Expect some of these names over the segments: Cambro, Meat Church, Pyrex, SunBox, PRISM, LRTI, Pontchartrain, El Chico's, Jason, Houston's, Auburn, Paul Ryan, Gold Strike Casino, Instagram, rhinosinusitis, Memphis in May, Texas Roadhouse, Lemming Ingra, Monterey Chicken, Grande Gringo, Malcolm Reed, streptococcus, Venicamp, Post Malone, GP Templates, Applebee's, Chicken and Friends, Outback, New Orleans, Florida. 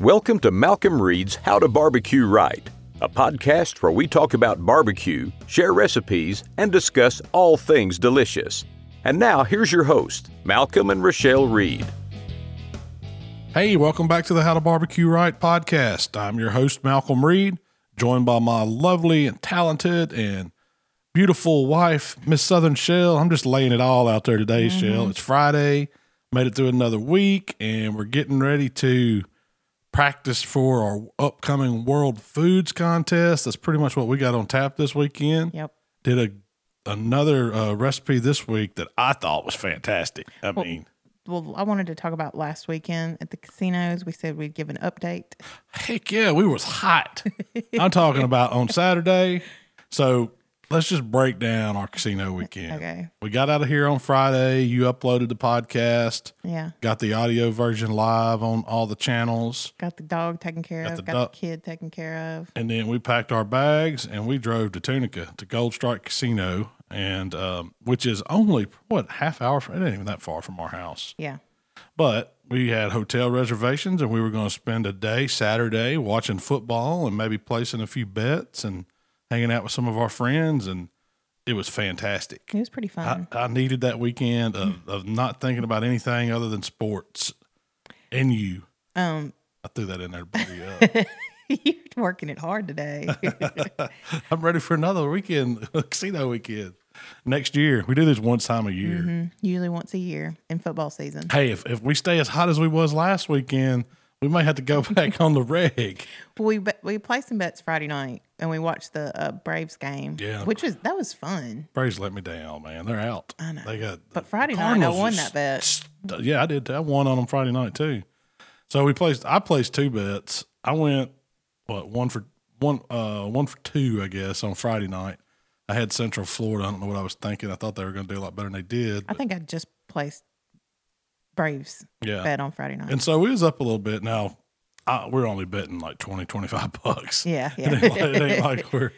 Welcome to Malcolm Reed's How to Barbecue Right, a podcast where we talk about barbecue, share recipes, and discuss all things delicious. And now, here's your host, Malcolm and Rochelle Reed. Hey, welcome back to the How to Barbecue Right podcast. I'm your host, Malcolm Reed, joined by my lovely and talented and beautiful wife, Miss Southern Shell. I'm just laying it all out there today, Shell. It's Friday, made it through another week, and we're getting ready to practice for our upcoming World Foods Contest. That's pretty much what we got on tap this weekend. Yep. Did another recipe this week that I thought was fantastic. I wanted to talk about last weekend at the casinos. We said we'd give an update. Heck yeah, we was hot. I'm talking about on Saturday. So let's just break down our casino weekend. Okay. We got out of here on Friday. You uploaded the podcast. Yeah. Got the audio version live on all the channels. Got the dog taken care of. Got the kid taken care of. And then we packed our bags and we drove to Tunica to Gold Strike Casino, and which is only, half hour? It ain't even that far from our house. Yeah. But we had hotel reservations and we were going to spend a day Saturday watching football and maybe placing a few bets and hanging out with some of our friends, and it was fantastic. It was pretty fun. I needed that weekend of not thinking about anything other than sports and you. I threw that in there to blow you up. You're working it hard today. I'm ready for another weekend, casino weekend. Next year. We do this once time a year. Mm-hmm. Usually once a year in football season. Hey, if we stay as hot as we was last weekend, we might have to go back on the reg. Well, we played some bets Friday night, and we watched the Braves game. Yeah, that was fun. Braves let me down, man. They're out. I know. But Friday night I won that bet. Yeah, I did. I won on them Friday night too. So I placed two bets. I went one for two, I guess, on Friday night. I had Central Florida. I don't know what I was thinking. I thought they were going to do a lot better than they did. I think I just placed Braves bet on Friday night. And so we was up a little bit. Now, we're only betting like 20, 25 bucks. Yeah. It ain't like we're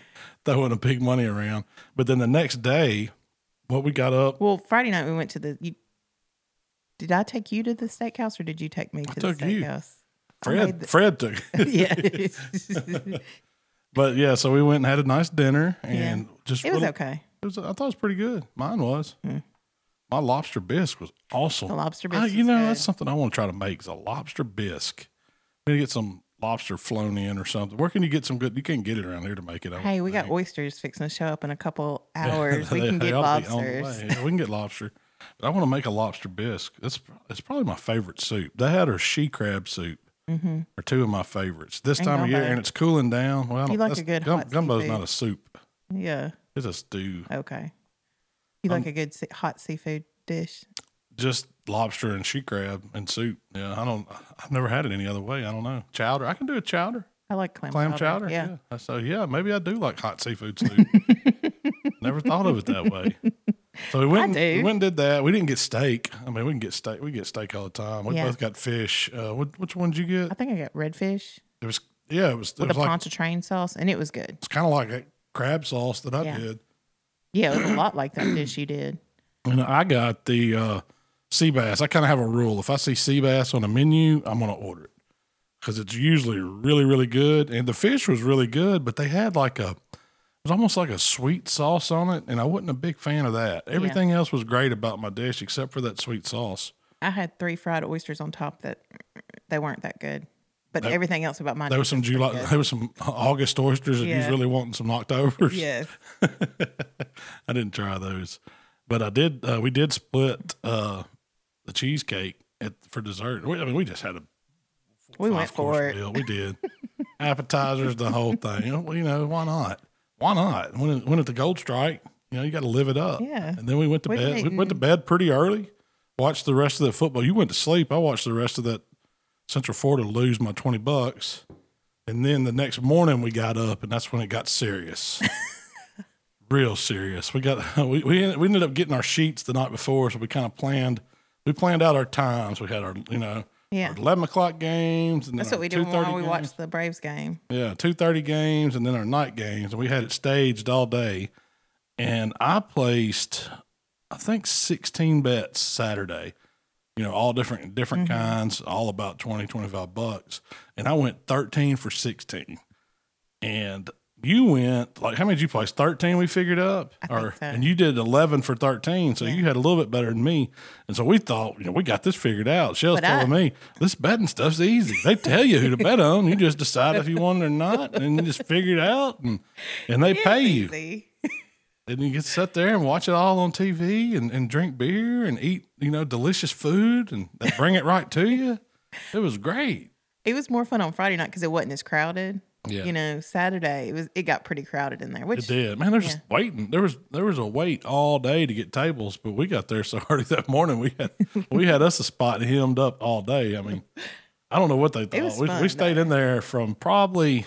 throwing a big money around. But then the next day, we got up. Well, Friday night we went to did I take you to the steakhouse or did you take me to the steakhouse? Fred took Yeah. But yeah, so we went and had a nice dinner and just it was okay. I thought it was pretty good. Mine was. Mm. My lobster bisque was awesome. The lobster bisque, that's something I want to try to make is a lobster bisque. I'm going to get some lobster flown in or something. Where can you get some good? You can't get it around here to make it. Hey, we got oysters fixing to show up in a couple hours. We can get lobsters. We can get lobster. But I want to make a lobster bisque. It's probably my favorite soup. They had her she crab soup. Mm-hmm. Are two of my favorites this time of year, and it's cooling down. Well, you like a good hot gumbo's seafood. Not a soup. Yeah, it's a stew. Okay. You like a good hot seafood dish? Just lobster and she crab and soup. Yeah, I've never had it any other way. I don't know. Chowder. I can do a chowder. I like clam chowder. Yeah. So, maybe I do like hot seafood soup. Never thought of it that way. So we went and did that. We didn't get steak. I mean, we can get steak. We get steak all the time. We both got fish. Which one did you get? I think I got redfish. It was like pontchartrain sauce, and it was good. It's kind of like a crab sauce that I did. Yeah, it was a lot like that dish you did. And I got the sea bass. I kind of have a rule. If I see sea bass on a menu, I'm going to order it because it's usually really, really good. And the fish was really good, but they had it was almost like a sweet sauce on it, and I wasn't a big fan of that. Everything else was great about my dish except for that sweet sauce. I had 3 fried oysters on top that they weren't that good. But everything else about my dish was pretty good. There were some August oysters that you was really wanting some Octobers. Yes. I didn't try those. But I did. We did split the cheesecake for dessert. We just had a five-course meal. We did. Appetizers, the whole thing. Well, why not? Why not? When at the Gold Strike, you got to live it up. Yeah. And then we went to bed. We went to bed pretty early, watched the rest of the football. You went to sleep. I watched the rest of that. Central Florida lose my $20, and then the next morning we got up, and that's when it got serious, real serious. We ended up getting our sheets the night before, so we kind of planned out our times. We had our our 11:00 games, and that's what we did while we watched the Braves game. Yeah, 2:30 games, and then our night games, and we had it staged all day. And I placed, I think, 16 bets Saturday. you know, all different mm-hmm. kinds, all about 20, 25 bucks. And I went 13 for 16. And you went, like, how many did you place? 13 we figured up? I think so. And you did 11 for 13, so you had a little bit better than me. And so we thought, you know, we got this figured out. Shell's telling me, this betting stuff's easy. They tell you who to bet on. You just decide if you want it or not, and you just figure it out, and they pay you. And you get to sit there and watch it all on TV and drink beer and eat, you know, delicious food, and they bring it right to you. It was great. It was more fun on Friday night because it wasn't as crowded. Yeah. You know, Saturday it got pretty crowded in there. Which, it did. Man, there's waiting. There was a wait all day to get tables, but we got there so early that morning. We had us a spot hemmed up all day. I mean, I don't know what they thought. It was fun, we stayed in there from probably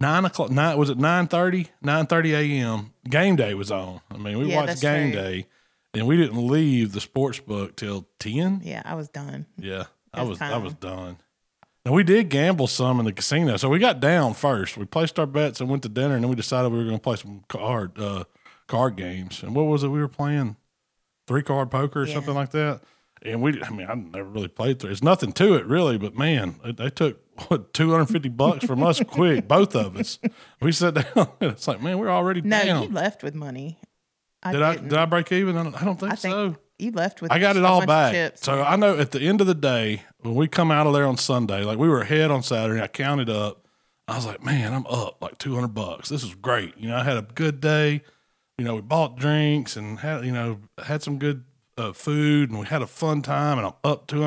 9 o'clock. Was it 9:30? 9:30 a.m. Game day was on. I mean, we watched game day, and we didn't leave the sports book till 10. Yeah, I was done. Yeah, I was done. And we did gamble some in the casino. So we got down first. We placed our bets and went to dinner, and then we decided we were going to play some card games. And what was it we were playing? 3-card poker or something like that. And I never really played three. There's nothing to it really, but man, they took $250 from us quick, both of us. We sat down, and it's like, man, we're already down. No, you left with money. Did I break even? I don't think so. You left with. I got it all back. So I know at the end of the day, when we come out of there on Sunday, like we were ahead on Saturday, I counted up. I was like, man, I'm up like $200. This is great. You know, I had a good day. You know, we bought drinks and had some good food, and we had a fun time, and I'm up $200.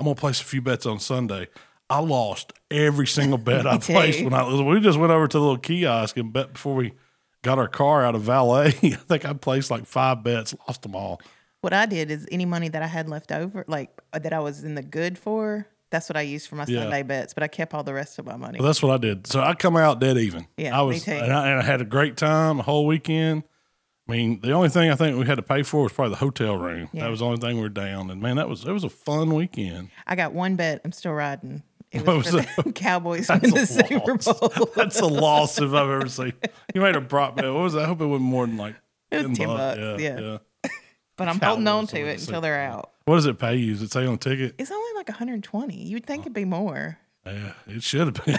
I'm going to place a few bets on Sunday. I lost every single bet I placed we just went over to the little kiosk and bet before we got our car out of valet. I think I placed like 5 bets, lost them all. What I did is any money that I had left over, like that I was in the good for, that's what I used for my Sunday bets. But I kept all the rest of my money. Well, that's what I did. So I come out dead even. Yeah, me too. And I had a great time the whole weekend. I mean, the only thing I think we had to pay for was probably the hotel room. Yeah. That was the only thing we were down. And man, it was a fun weekend. I got one bet. I'm still riding. It was the Cowboys in the Super Bowl. That's a loss if I've ever seen. You made a prop bet. What was that? I hope it wasn't more than like $10. Yeah. But I'm holding on to it until they're out. What does it pay you? Does it say on the ticket? It's only like $120. You would think it'd be more. Yeah, it should have been.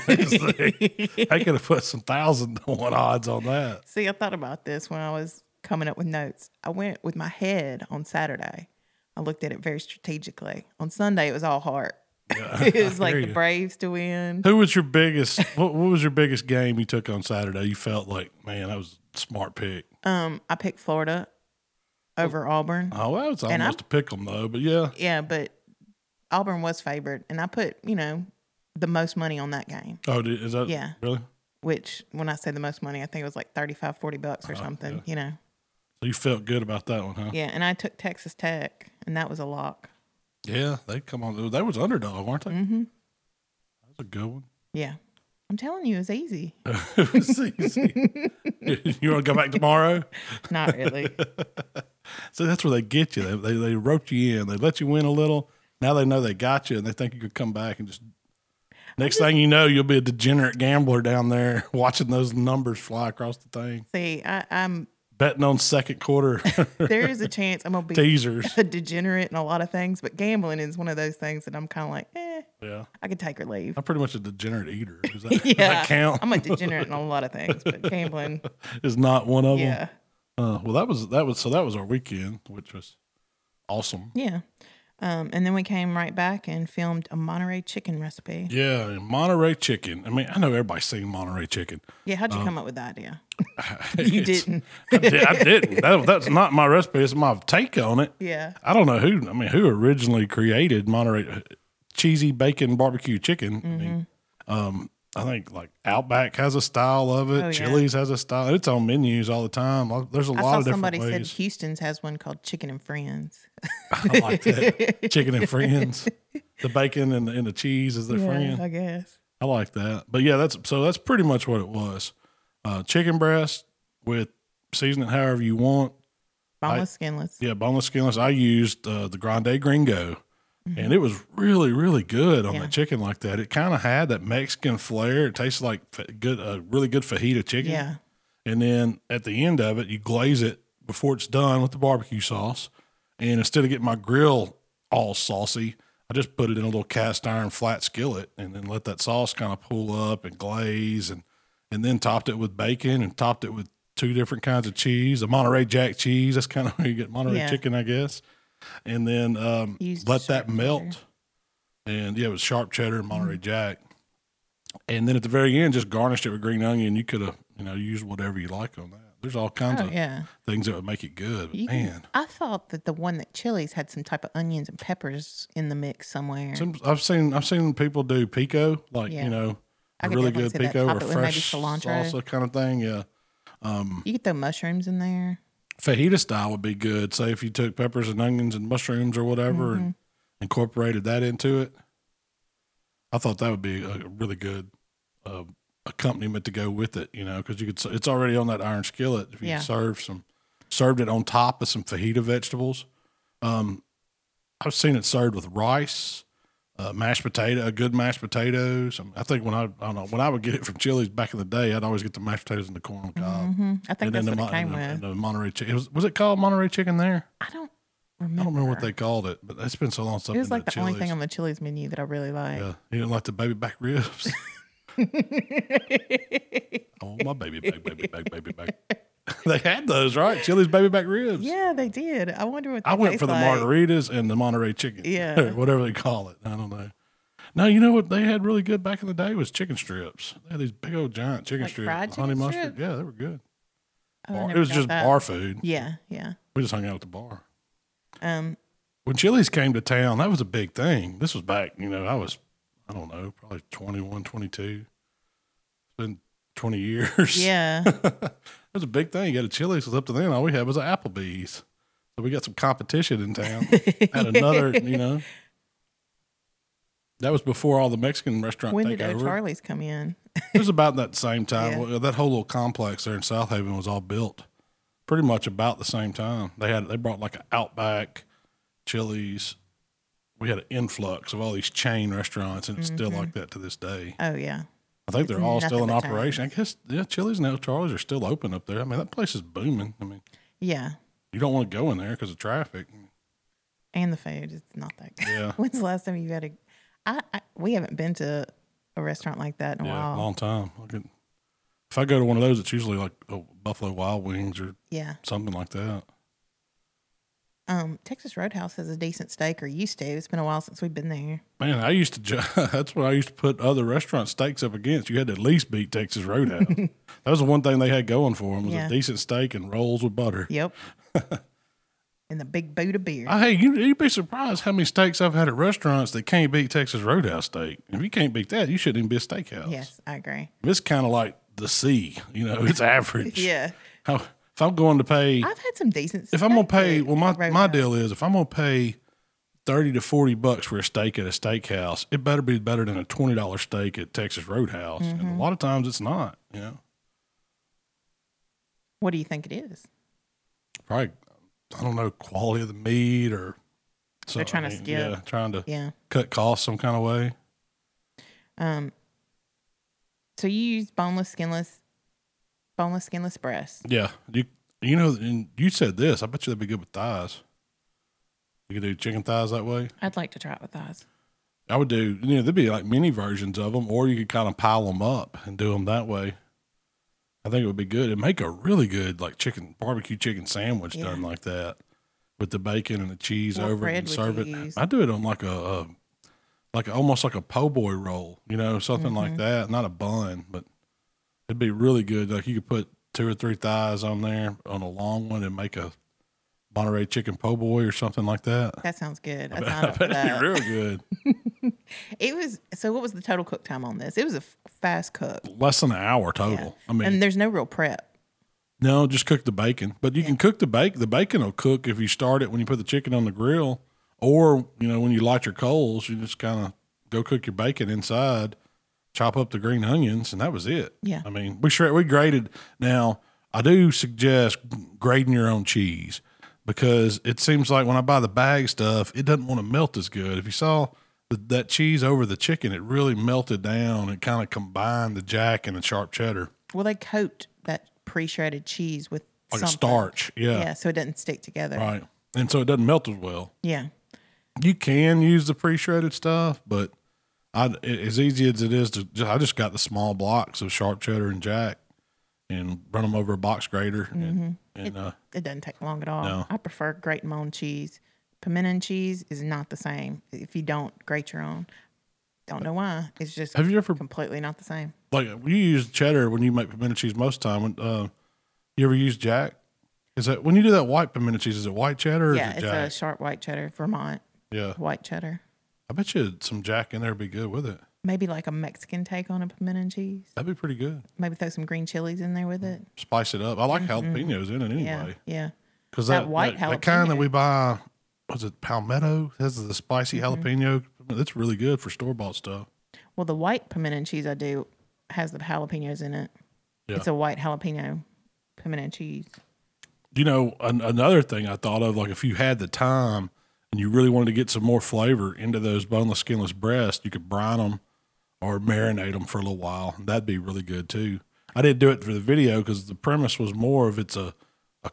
I could have put some 1,000 to 1 odds on that. See, I thought about this when I was coming up with notes. I went with my head on Saturday. I looked at it very strategically. On Sunday, it was all heart. Yeah, it was like the Braves to win. Who was your biggest? What was your biggest game you took on Saturday? You felt like, man, that was a smart pick. I picked Florida over Auburn. Oh, well, it's almost a pick 'em though, but yeah. Yeah, but Auburn was favored, and I put, you know, the most money on that game. Oh, is that really? Which, when I say the most money, I think it was like $35, $40 or something, yeah. You know. So you felt good about that one, huh? Yeah, and I took Texas Tech, and that was a lock. Yeah, they come on. They was underdog, weren't they? Mm-hmm. That was a good one. Yeah. I'm telling you, it's easy. It was easy. You want to go back tomorrow? Not really. So that's where they get you. They rope you in. They let you win a little. Now they know they got you, and they think you could come back and just. Next thing you know, you'll be a degenerate gambler down there watching those numbers fly across the thing. See, I'm betting on second quarter. There is a chance I'm gonna be a degenerate in a lot of things, but gambling is one of those things that I'm kind of like, eh. Yeah, I could take or leave. I'm pretty much a degenerate eater. Does that, does that count? I'm a degenerate in a lot of things, but gambling is not one of them. Yeah. Well, that was our weekend, which was awesome. Yeah. And then we came right back and filmed a Monterey chicken recipe. Yeah, Monterey chicken. I mean, I know everybody's seen Monterey chicken. Yeah, how'd you come up with the idea? You didn't. I didn't. That's not my recipe. It's my take on it. Yeah. I don't know who originally created Monterey cheesy bacon barbecue chicken. Mm-hmm. I mean, I think like Outback has a style of it. Oh, yeah. Chili's has a style. It's on menus all the time. There's a lot of different ways. Somebody said Houston's has one called Chicken and Friends. I like that. Chicken and Friends. The bacon and the cheese is their friend. I guess. I like that. But yeah, that's pretty much what it was. Chicken breast with seasoning however you want. Boneless, skinless. Yeah, boneless, skinless. I used the Grande Gringo. And it was really, really good on the chicken like that. It kind of had that Mexican flair. It tasted like really good fajita chicken. Yeah. And then at the end of it, you glaze it before it's done with the barbecue sauce. And instead of getting my grill all saucy, I just put it in a little cast iron flat skillet and then let that sauce kind of pull up and glaze, and then topped it with bacon and topped it with two different kinds of cheese, a Monterey Jack cheese. That's kind of where you get Monterey chicken, I guess. And then let that melt. Cheddar. And yeah, it was sharp cheddar and Monterey Jack. And then at the very end, just garnished it with green onion. You could have, you know, used whatever you like on that. There's all kinds of things that would make it good. I thought that the one that Chili's had some type of onions and peppers in the mix somewhere. I've seen people do pico, like, you know, a really good pico or fresh salsa kind of thing. Yeah. You could throw mushrooms in there. Fajita style would be good. Say if you took peppers and onions and mushrooms or whatever and incorporated that into it. I thought that would be a really good accompaniment to go with it, you know, because you could. It's already on that iron skillet. If you served it on top of some fajita vegetables. I've seen it served with rice, mashed potatoes. I think when I would get it from Chili's back in the day, I'd always get the mashed potatoes and the corn on the cob. Mm-hmm. I think that's what it came with. And the Monterey chicken was it called Monterey chicken there? I don't remember what they called it, but it's been so long. It was like the Chili's. Only thing on the Chili's menu that I really liked. Yeah, you didn't like the baby back ribs. Oh, my baby back. They had those, right? Chili's baby back ribs. Yeah, they did. I wonder what. I went for the margaritas and the Monterey chicken. Yeah, whatever they call it. I don't know. No, you know what they had really good back in the day was chicken strips. They had these big old giant chicken strips, fried chicken honey mustard. Yeah, they were good. Oh, it was just bar food. Yeah, yeah. We just hung out at the bar. When Chili's came to town, that was a big thing. This was back, you know, I don't know, probably 21, 22. It's been 20 years. Yeah. It was a big thing. You got a Chili's, because up to then, all we had was an Applebee's. So we got some competition in town. Had another, you know. That was before all the Mexican restaurant takeover. When did O'Charley's come in? It was about that same time. Yeah. That whole little complex there in South Haven was all built pretty much about the same time. They brought like an Outback, Chili's. We had an influx of all these chain restaurants, and it's still like that to this day. Oh, yeah. I think they're all still in operation. I guess, yeah, Chili's and El Chico's are still open up there. I mean, that place is booming. I mean, yeah. You don't want to go in there because of traffic. And the food is not that good. Yeah. When's the last time you've had we haven't been to a restaurant like that in a while. Yeah, a long time. If I go to one of those, it's usually like Buffalo Wild Wings or something like that. Texas Roadhouse has a decent steak, or used to. It's been a while since we've been there. Man, I used to. That's what I used to put other restaurant steaks up against. You had to at least beat Texas Roadhouse. That was the one thing they had going for them was a decent steak and rolls with butter. Yep. And the big boot of beer. Hey, you'd be surprised how many steaks I've had at restaurants that can't beat Texas Roadhouse steak. If you can't beat that, you shouldn't even be a steakhouse. Yes, I agree. It's kind of like the C. You know, it's average. Yeah. If I'm going to pay, I've had some decent. If I'm gonna pay, well, my deal is if I'm gonna pay $30 to $40 for a steak at a steakhouse, it better be better than a $20 steak at Texas Roadhouse, and a lot of times it's not. You know, what do you think it is? Probably, I don't know, quality of the meat or something. They're trying to skip, cut costs some kind of way. So you use boneless, skinless breasts. Yeah. You know, and you said this. I bet you they'd be good with thighs. You could do chicken thighs that way. I'd like to try it with thighs. I would do, you know, there'd be like mini versions of them, or you could kind of pile them up and do them that way. I think it would be good. It'd make a really good, like, barbecue chicken sandwich done like that with the bacon and the cheese over it and serve it. I do it on like almost like a po' boy roll, you know, something like that. Not a bun, but. It'd be really good. Like, you could put 2 or 3 thighs on there on a long one and make a Monterey chicken po' boy or something like that. That sounds good. I bet it'd be real good. So what was the total cook time on this? It was a fast cook. Less than an hour total. Yeah. I mean, and there's no real prep. No, just cook the bacon. But you can cook the bacon. The bacon will cook if you start it when you put the chicken on the grill, or, you know, when you light your coals, you just kind of go cook your bacon inside. Chop up the green onions, and that was it. Yeah. I mean, we grated. Now, I do suggest grating your own cheese, because it seems like when I buy the bag stuff, it doesn't want to melt as good. If you saw that cheese over the chicken, it really melted down and kind of combined the jack and the sharp cheddar. Well, they coat that pre-shredded cheese with like a starch. Yeah. Yeah, so it doesn't stick together. Right. And so it doesn't melt as well. Yeah. You can use the pre-shredded stuff, but as easy as it is to, I just got the small blocks of sharp cheddar and jack and run them over a box grater. Mm-hmm. It doesn't take long at all. No. I prefer grating my own cheese. Pimento and cheese is not the same if you don't grate your own. Don't know why. It's just completely not the same. Like, you use cheddar when you make pimento cheese most of the time. You ever use jack? Is that when you do that white pimento cheese? Is it white cheddar? Yeah, it's jack? A sharp white cheddar, Vermont. Yeah, white cheddar. I bet you some jack in there would be good with it. Maybe like a Mexican take on a pimento cheese. That'd be pretty good. Maybe throw some green chilies in there with it. Spice it up. I like jalapenos in it anyway. Yeah, because that white jalapeno, that kind that we buy, was it palmetto? That's the spicy jalapeno. That's really good for store-bought stuff. Well, the white pimento cheese I do has the jalapenos in it. Yeah. It's a white jalapeno pimento cheese. You know, another thing I thought of, like if you had the time and you really wanted to get some more flavor into those boneless, skinless breasts, you could brine them or marinate them for a little while. That'd be really good too. I didn't do it for the video because the premise was more of it's a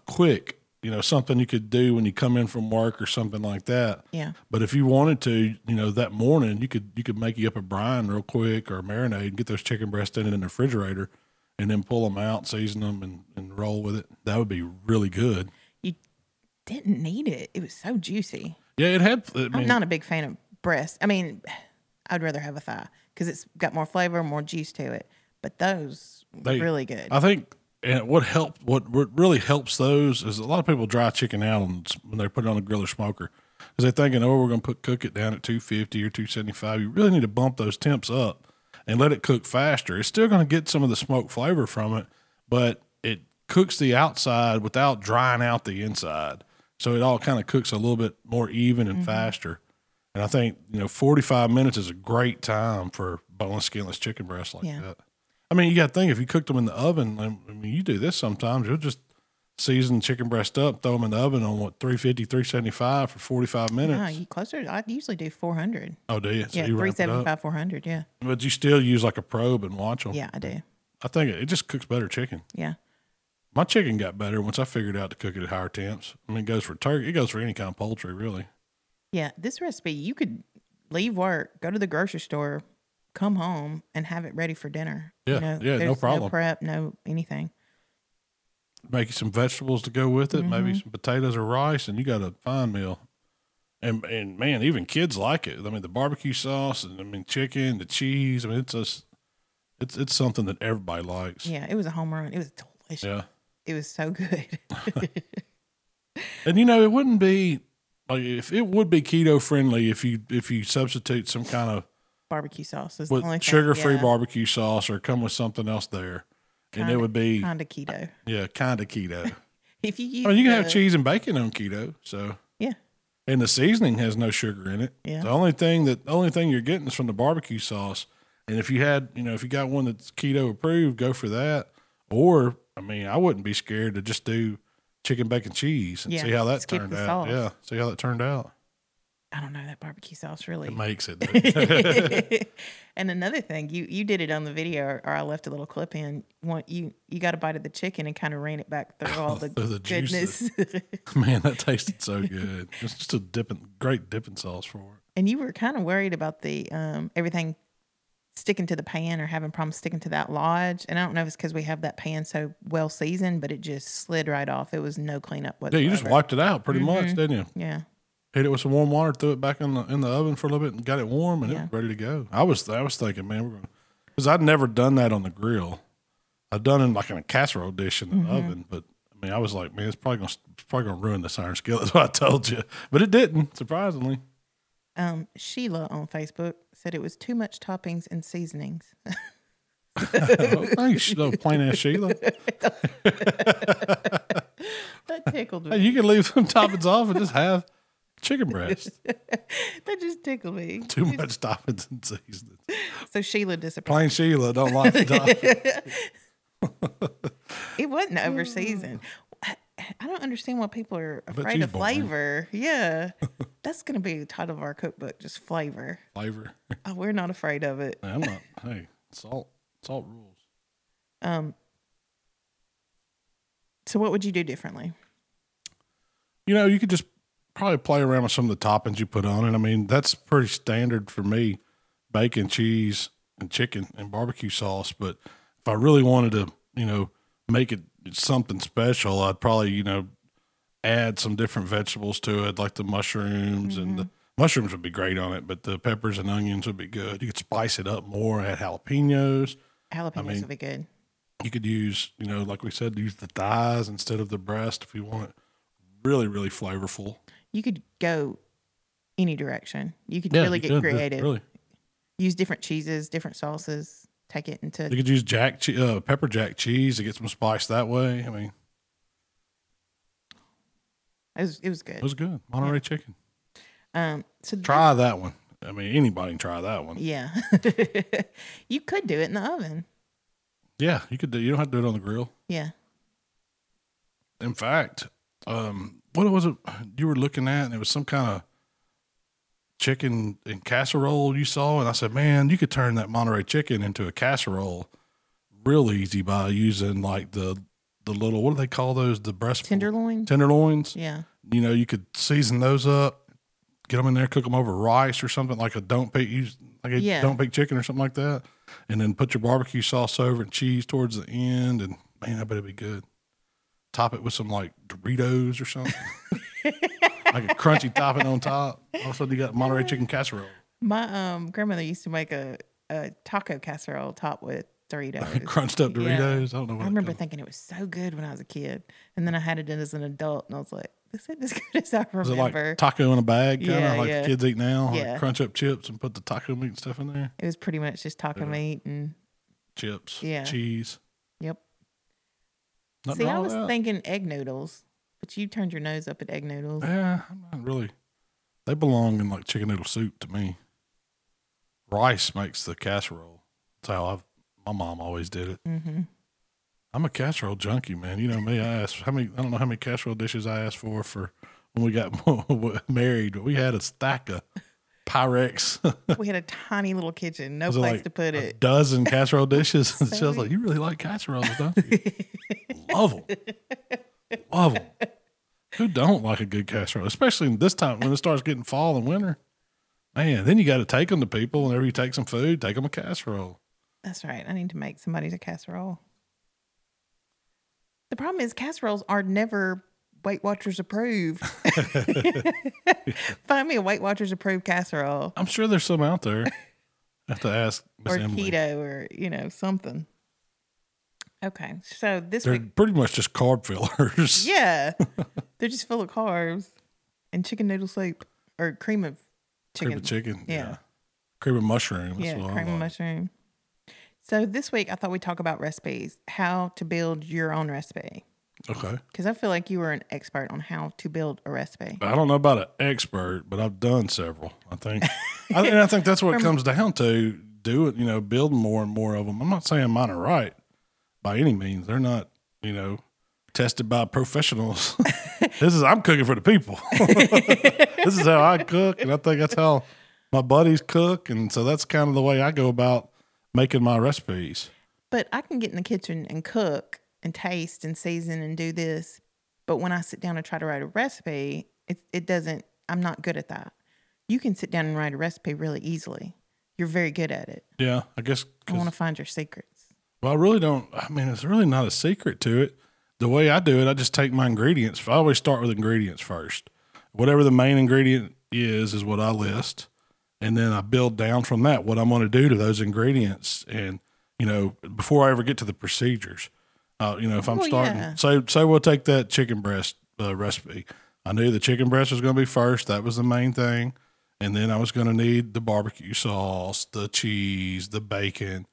quick, you know, something you could do when you come in from work or something like that. Yeah. But if you wanted to, you know, that morning you could make you up a brine real quick or marinade and get those chicken breasts in the refrigerator and then pull them out, season them, and roll with it. That would be really good. You didn't need it. It was so juicy. Yeah, it had. I'm not a big fan of breast. I mean, I'd rather have a thigh because it's got more flavor, more juice to it. But those were really good. I think. And what really helps those is a lot of people dry chicken out when they put it on the grill or smoker because they're thinking, oh, we're going to cook it down at 250 or 275. You really need to bump those temps up and let it cook faster. It's still going to get some of the smoke flavor from it, but it cooks the outside without drying out the inside. So it all kind of cooks a little bit more even and faster. And I think, you know, 45 minutes is a great time for boneless, skinless chicken breasts like that. I mean, you got to think, if you cooked them in the oven, I mean, you do this sometimes, you'll just season chicken breast up, throw them in the oven on, 350, 375 for 45 minutes. No, you closer, I usually do 400. Oh, do you? So yeah, you 375, 400, yeah. But you still use like a probe and watch them. Yeah, I do. I think it just cooks better chicken. Yeah. My chicken got better once I figured out to cook it at higher temps. I mean, it goes for turkey. It goes for any kind of poultry, really. Yeah, this recipe, you could leave work, go to the grocery store, come home and have it ready for dinner. Yeah, you know, yeah, no problem. No prep, no anything. Make you some vegetables to go with it, maybe some potatoes or rice, and you got a fine meal. And man, even kids like it. I mean, the barbecue sauce, and I mean, chicken, the cheese. I mean, it's something that everybody likes. Yeah, it was a home run. It was delicious. Yeah, it was so good. And you know, it wouldn't be like it would be keto friendly if you substitute some kind of barbecue sauce is with the only sugar-free barbecue sauce, or come with something else there, kinda, and it would be kind of keto. Yeah, kind of keto. If you use, you can have cheese and bacon on keto. So yeah, and the seasoning has no sugar in it. Yeah, the only thing you're getting is from the barbecue sauce. And if you had, you know, if you got one that's keto approved, go for that. Or I mean, I wouldn't be scared to just do chicken, bacon, cheese and see how that turned out. Sauce. Yeah, see how that turned out. I don't know, that barbecue sauce really. It makes it. And another thing, you did it on the video, or I left a little clip in. You got a bite of the chicken and kind of ran it back through all the, through the goodness. Man, that tasted so good. It's just a great dipping sauce for it. And you were kind of worried about the everything sticking to the pan or having problems sticking to that lodge. And I don't know if it's because we have that pan so well seasoned, but it just slid right off. It was no cleanup whatsoever. Yeah, you just wiped it out pretty much, didn't you? Yeah. Hit it with some warm water, threw it back in the oven for a little bit, and got it warm, and it was ready to go. I was thinking, man, because I'd never done that on the grill. I'd done it like in a casserole dish in the oven, but I mean, I was like, man, it's probably gonna ruin this iron skillet. That's what I told you, but it didn't, surprisingly. Sheila on Facebook said it was too much toppings and seasonings. Thanks, little plain ass Sheila. That tickled me. Hey, you can leave some toppings off and just have chicken breast. That just tickled me. Too much toppings and seasonings. So Sheila disappointed. Plain Sheila don't like the toppings. It wasn't over seasoned. I don't understand why people are afraid of flavor. Yeah, that's going to be the title of our cookbook. Just flavor. Flavor. Oh, we're not afraid of it. I'm not. Hey, salt rules. So what would you do differently? You know, you could just probably play around with some of the toppings you put on it. I mean, that's pretty standard for me, bacon, cheese, and chicken and barbecue sauce. But if I really wanted to, you know, make it something special, I'd probably, you know, add some different vegetables to it, like the mushrooms, and the mushrooms would be great on it, but the peppers and onions would be good. You could spice it up more, add jalapenos. Would be good. You could use, you know, like we said, use the thighs instead of the breast if you want it really, really flavorful. You could go any direction. You could really get creative. Really. Use different cheeses, different sauces, take it into... You could use pepper jack cheese to get some spice that way. I mean... It was good. It was good. Monterey chicken. So try that one. I mean, anybody can try that one. Yeah. You could do it in the oven. Yeah, you could do. You don't have to do it on the grill. Yeah. In fact, what was it you were looking at? And it was some kind of chicken and casserole you saw, and I said, "Man, you could turn that Monterey chicken into a casserole real easy by using like the little, what do they call those? The breast tenderloins. Yeah. You know, you could season those up, get them in there, cook them over rice or something like a don't bake chicken or something like that, and then put your barbecue sauce over and cheese towards the end. And man, I bet it'd be good. Top it with some like Doritos or something, like a crunchy topping on top. All of a sudden, you got Monterey chicken casserole. My grandmother used to make a taco casserole topped with Doritos. Crunched up Doritos. Yeah. I don't know what I remember thinking it was so good when I was a kid. And then I had it as an adult and I was like, this isn't as good as I remember. Is it like taco in a bag kind of the kids eat now? Yeah. Like crunch up chips and put the taco meat and stuff in there. It was pretty much just taco meat and chips. Yeah. Cheese. Yep. Nothing. See, I was thinking egg noodles, but you turned your nose up at egg noodles. Yeah, I'm not really. They belong in like chicken noodle soup to me. Rice makes the casserole. That's how my mom always did it. Mm-hmm. I'm a casserole junkie, man. You know me. I don't know how many casserole dishes I asked for when we got married, but we had a stack of Pyrex. We had a tiny little kitchen, no place to put it. A dozen casserole dishes. So she was like, "You really like casseroles, don't you?" Love them. Love them. Who don't like a good casserole, especially in this time when it starts getting fall and winter? Man, then you got to take them to people. Whenever you take some food, take them a casserole. That's right. I need to make somebody's a casserole. The problem is casseroles are never Weight Watchers approved. Find me a Weight Watchers approved casserole. I'm sure there's some out there. I have to ask Miss Emily. Or keto or, you know, something. Okay. So this They're pretty much just carb fillers. Yeah. They're just full of carbs and chicken noodle soup or cream of chicken. Cream of chicken. Yeah. Cream of mushroom. That's what cream of mushroom. So this week, I thought we'd talk about recipes, how to build your own recipe. Okay. Because I feel like you were an expert on how to build a recipe. I don't know about an expert, but I've done several, I think. And I think that's what it comes down to. Do it, you know, build more and more of them. I'm not saying mine are right by any means. They're not, you know, tested by professionals. I'm cooking for the people. This is how I cook, and I think that's how my buddies cook. And so that's kind of the way I go about making my recipes. But I can get in the kitchen and cook and taste and season and do this. But when I sit down and try to write a recipe, it doesn't, I'm not good at that. You can sit down and write a recipe really easily. You're very good at it. Yeah, I guess. I want to find your secrets. Well, it's really not a secret to it. The way I do it, I just take my ingredients. I always start with ingredients first. Whatever the main ingredient is what I list. And then I build down from that what I'm going to do to those ingredients. And, you know, before I ever get to the procedures, you know, if I'm starting, so we'll take that chicken breast recipe. I knew the chicken breast was going to be first. That was the main thing. And then I was going to need the barbecue sauce, the cheese, the bacon.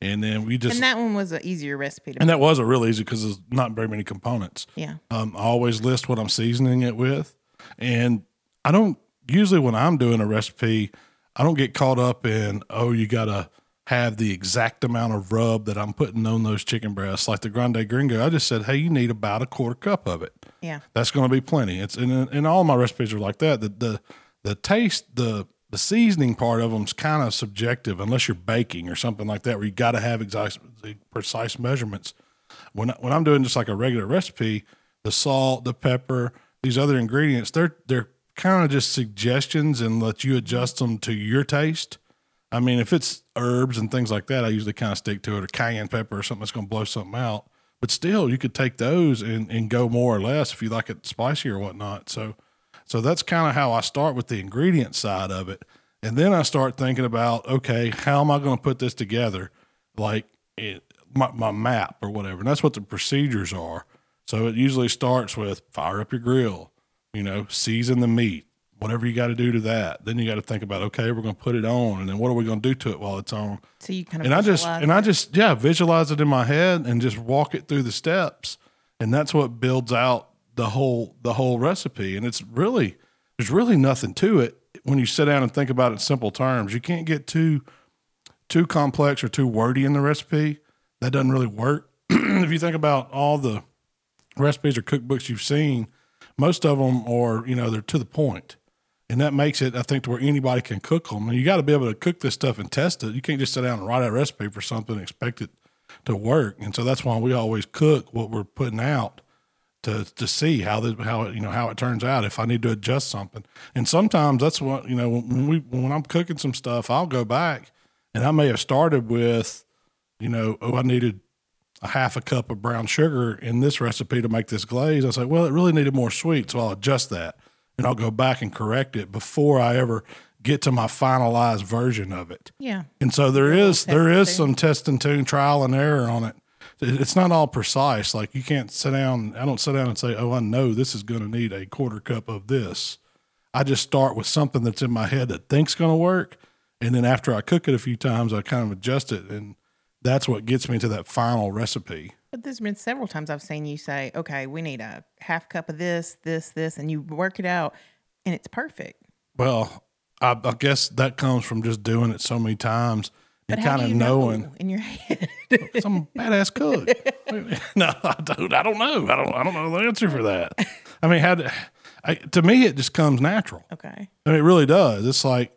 And then and that one was an easier recipe to make. And that was a real easy because there's not very many components. Yeah. I always list what I'm seasoning it with. And I don't, usually when I'm doing a recipe, I don't get caught up in, you got to have the exact amount of rub that I'm putting on those chicken breasts. Like the Grande Gringo, I just said, hey, you need about a quarter cup of it. Yeah. That's going to be plenty. It's and all my recipes are like that. The taste, the seasoning part of them is kind of subjective unless you're baking or something like that where you got to have precise measurements. When I'm doing just like a regular recipe, the salt, the pepper, these other ingredients, they're kind of just suggestions and let you adjust them to your taste. I mean, if it's herbs and things like that, I usually kind of stick to it, or cayenne pepper or something that's going to blow something out. But still, you could take those and go more or less if you like it spicy or whatnot. So that's kind of how I start with the ingredient side of it. And then I start thinking about, okay, how am I going to put this together? Like my map or whatever. And that's what the procedures are. So it usually starts with fire up your grill, season the meat, whatever you got to do to that. Then you got to think about, okay, we're going to put it on. And then what are we going to do to it while it's on? So you kind of I just visualize it in my head and just walk it through the steps. And that's what builds out the whole recipe. And it's really, there's really nothing to it. When you sit down and think about it in simple terms, you can't get too complex or too wordy in the recipe. That doesn't really work. If you think about all the recipes or cookbooks you've seen, most of them are, they're to the point. And that makes it, I think, to where anybody can cook them. And you got to be able to cook this stuff and test it. You can't just sit down and write out a recipe for something and expect it to work. And so that's why we always cook what we're putting out to see how it turns out, if I need to adjust something. And sometimes that's what, when I'm cooking some stuff, I'll go back and I may have started with, I needed a half a cup of brown sugar in this recipe to make this glaze. I was like, well, it really needed more sweet, so I'll adjust that. And I'll go back and correct it before I ever get to my finalized version of it. Yeah. And so there is some test and tune, trial and error on it. It's not all precise. Like you can't sit down. I don't sit down and say, oh, I know this is going to need a quarter cup of this. I just start with something that's in my head that I think's going to work. And then after I cook it a few times, I kind of adjust it. And that's what gets me to that final recipe. But there's been several times I've seen you say, okay, we need a half cup of this, and you work it out and it's perfect. Well, I guess that comes from just doing it so many times. But how do you know in your head? Some badass cook. No, I don't know. I don't know the answer for that. I mean, to me, it just comes natural. Okay. I mean, it really does. It's like,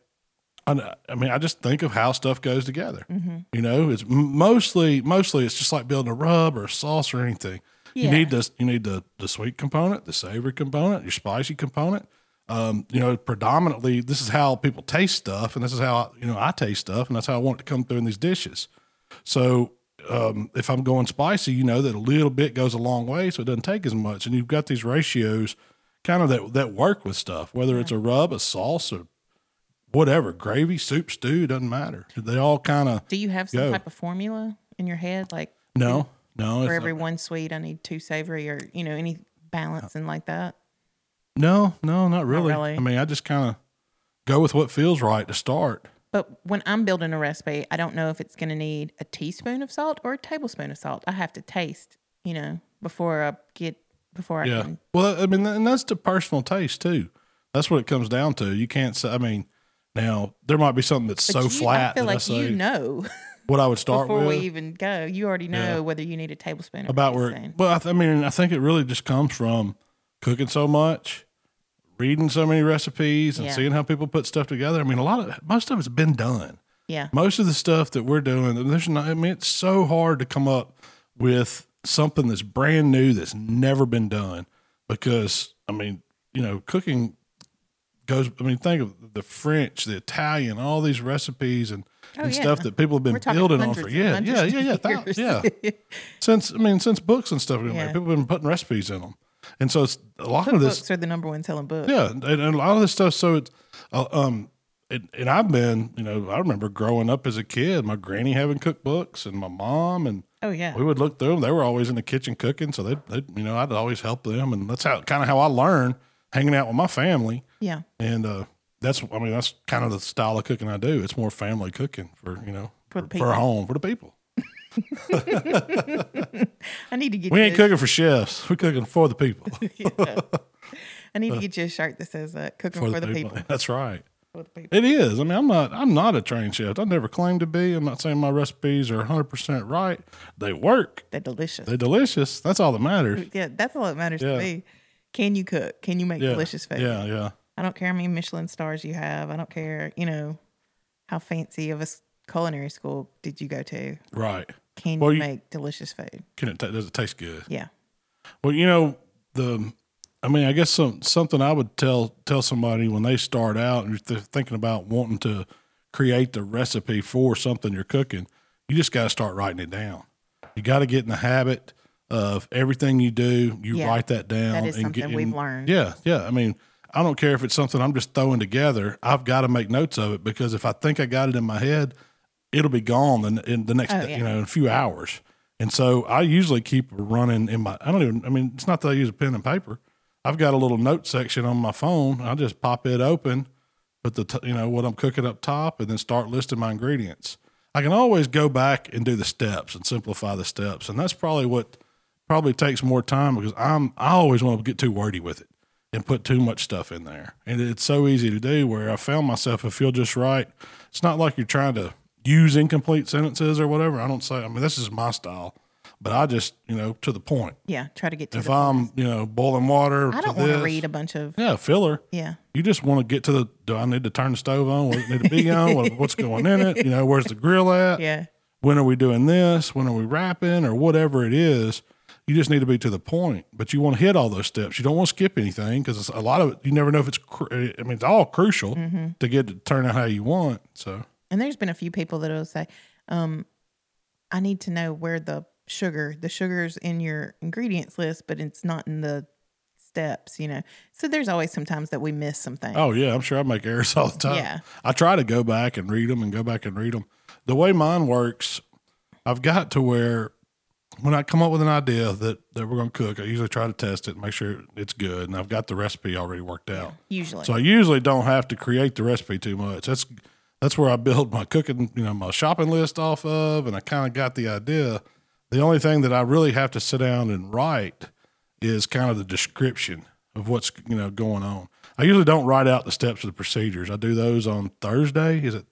I just think of how stuff goes together. Mm-hmm. It's mostly it's just like building a rub or a sauce or anything. Yeah. You need the sweet component, the savory component, your spicy component. Predominantly this is how people taste stuff, and this is how I taste stuff, and that's how I want it to come through in these dishes. So if I'm going spicy, that a little bit goes a long way, so it doesn't take as much. And you've got these ratios kind of that work with stuff, whether it's a rub, a sauce, or whatever, gravy, soup, stew, doesn't matter. They all kind of Do you have some type of formula in your head? Like no. For every one sweet, I need two savory, or any balancing like that? No, not really. I mean, I just kind of go with what feels right to start. But when I'm building a recipe, I don't know if it's going to need a teaspoon of salt or a tablespoon of salt. I have to taste, before I can. Well, I mean, and that's the personal taste too. That's what it comes down to. You can't say, I mean, now there might be something that's so flat. I feel like what I would start with. Before we even go, you already know whether you need a tablespoon or anything. Well, I think it really just comes from cooking so much, reading so many recipes, and seeing how people put stuff together. I mean, most of it's been done. Yeah. Most of the stuff that we're doing, it's so hard to come up with something that's brand new that's never been done, because, cooking goes, think of the French, the Italian, all these recipes and stuff that people have been building on for years. Yeah. Since books and stuff, people have been putting recipes in them. And so it's a lot of this. Books are the number one selling book. Yeah, and a lot of this stuff. So it's, and I've been, I remember growing up as a kid, my granny having cookbooks and my mom, and we would look through them. They were always in the kitchen cooking, so they I'd always help them, and that's how I learned, hanging out with my family. Yeah, and that's kind of the style of cooking I do. It's more family cooking for the people. I need to get. We ain't cooking for chefs. We're cooking for the people. I need to get you a shirt that says "Cooking for the people." That's right. For the people. It is. I mean, I'm not a trained chef. I never claimed to be. I'm not saying my recipes are 100% right. They work. They're delicious. That's all that matters. Yeah, that's all that matters to me. Can you cook? Can you make delicious food? Yeah. I don't care how many Michelin stars you have. I don't care. How fancy of a culinary school did you go to? Right. Can you make delicious food? Does it taste good? Yeah. Well, the I mean, I guess something I would tell somebody when they start out and they're thinking about wanting to create the recipe for something you're cooking, you just got to start writing it down. You got to get in the habit of everything you do, you write that down. That is something we've learned. Yeah, yeah. I mean, I don't care if it's something I'm just throwing together. I've got to make notes of it because if I think I got it in my head, it'll be gone the next day, in a few hours. And so I usually keep running in my – it's not that I use a pen and paper. I've got a little note section on my phone. I just pop it open, put what I'm cooking up top, and then start listing my ingredients. I can always go back and do the steps and simplify the steps, and that's probably what takes more time because I always want to get too wordy with it and put too much stuff in there. And it's so easy to do where I found myself, if you'll just write, it's not like you're trying to use incomplete sentences or whatever. I don't say, this is my style. But I just, to the point. Yeah, try to get to the point. If I'm, boiling water, I don't want to read a bunch of... Yeah, filler. Yeah. You just want to get to do I need to turn the stove on? What does it need to be on? What's going in it? Where's the grill at? Yeah. When are we doing this? When are we wrapping? Or whatever it is, you just need to be to the point. But you want to hit all those steps. You don't want to skip anything because a lot of it, you never know if it's... it's all crucial to get to turn out how you want, so... And there's been a few people that will say, I need to know where the sugar's in your ingredients list, but it's not in the steps, So there's always sometimes that we miss something. Oh yeah, I'm sure I make errors all the time. Yeah, I try to go back and read them and go back and read them. The way mine works, I've got to where when I come up with an idea that we're going to cook, I usually try to test it and make sure it's good, and I've got the recipe already worked out. Yeah, usually, so I usually don't have to create the recipe too much. That's where I build my cooking, my shopping list off of, and I kind of got the idea. The only thing that I really have to sit down and write is kind of the description of what's, going on. I usually don't write out the steps of the procedures. I do those on Thursday. Is it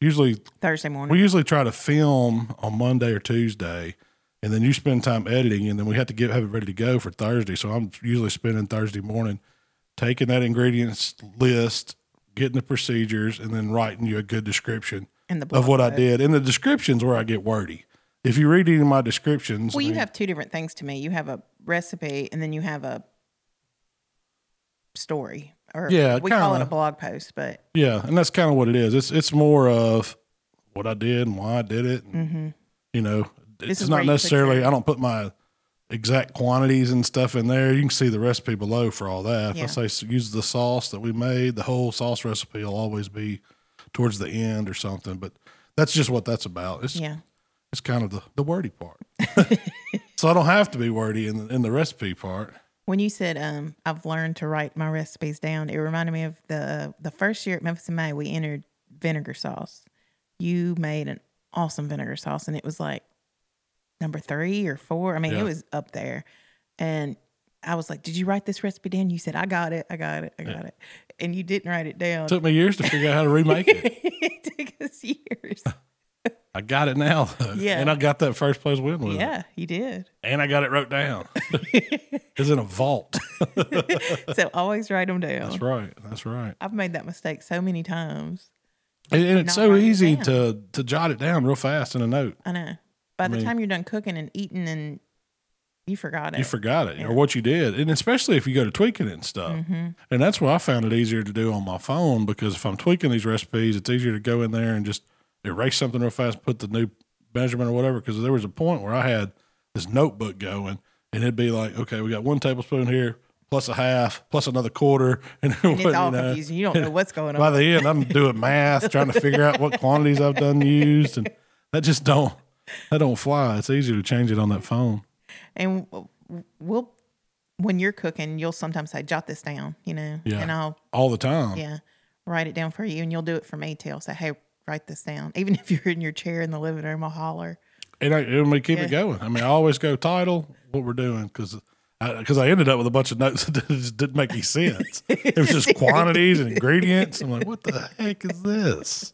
usually Thursday morning? We usually try to film on Monday or Tuesday, and then you spend time editing, and then we have to have it ready to go for Thursday. So I'm usually spending Thursday morning taking that ingredients list, getting the procedures, and then writing you a good description of what I did. And the description's where I get wordy. If you read any of my descriptions... Well, you have two different things to me. You have a recipe, and then you have a story. Or yeah, we call it a blog post, but... Yeah, and that's kind of what it is. It's more of what I did and why I did it. And, it's not necessarily... I don't put my exact quantities and stuff in there. You can see the recipe below for all that. If I say use the sauce that we made, the whole sauce recipe will always be towards the end or something. But that's just what that's about. It's kind of the wordy part. So I don't have to be wordy in the recipe part. When you said, I've learned to write my recipes down, it reminded me of the first year at Memphis in May, we entered vinegar sauce. You made an awesome vinegar sauce, and it was like number 3 or 4. It was up there. And I was like, did you write this recipe down? You said, I got it. And you didn't write it down. It took me years to figure out how to remake it. It took us years. I got it now, though. Yeah. And I got that first place win with it. Yeah, you did. And I got it wrote down. It's in a vault. So always write them down. That's right. That's right. I've made that mistake so many times. And it's so easy to jot it down real fast in a note. I know. By the time you're done cooking and eating, and you forgot it. You forgot it, or what you did. And especially if you go to tweaking it and stuff. Mm-hmm. And that's why I found it easier to do on my phone, because if I'm tweaking these recipes, it's easier to go in there and just erase something real fast, put the new measurement or whatever, because there was a point where I had this notebook going, and it'd be like, okay, we got 1 tablespoon here, plus a half, plus another quarter. And it's all confusing. You don't know what's going on. By the end, I'm doing math, trying to figure out what quantities I've done used, and that don't fly. It's easier to change it on that phone. And when you're cooking, you'll sometimes say, jot this down, Yeah, and I'll... All the time. Yeah, write it down for you, and you'll do it for me, too. I'll say, hey, write this down. Even if you're in your chair in the living room, I'll holler. And we keep it going. I always go title, what we're doing, because I ended up with a bunch of notes that just didn't make any sense. It was just quantities and ingredients. I'm like, what the heck is this?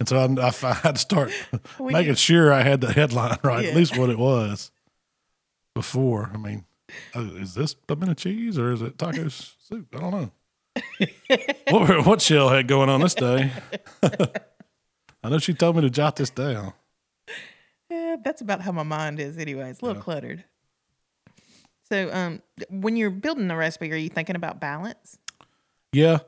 And so I had to start making sure I had the headline right, at least what it was before. Is this pimento cheese or is it taco soup? I don't know. What Shell had going on this day? I know she told me to jot this down. Yeah, that's about how my mind is anyway. It's a little cluttered. So when you're building a recipe, are you thinking about balance? Yeah.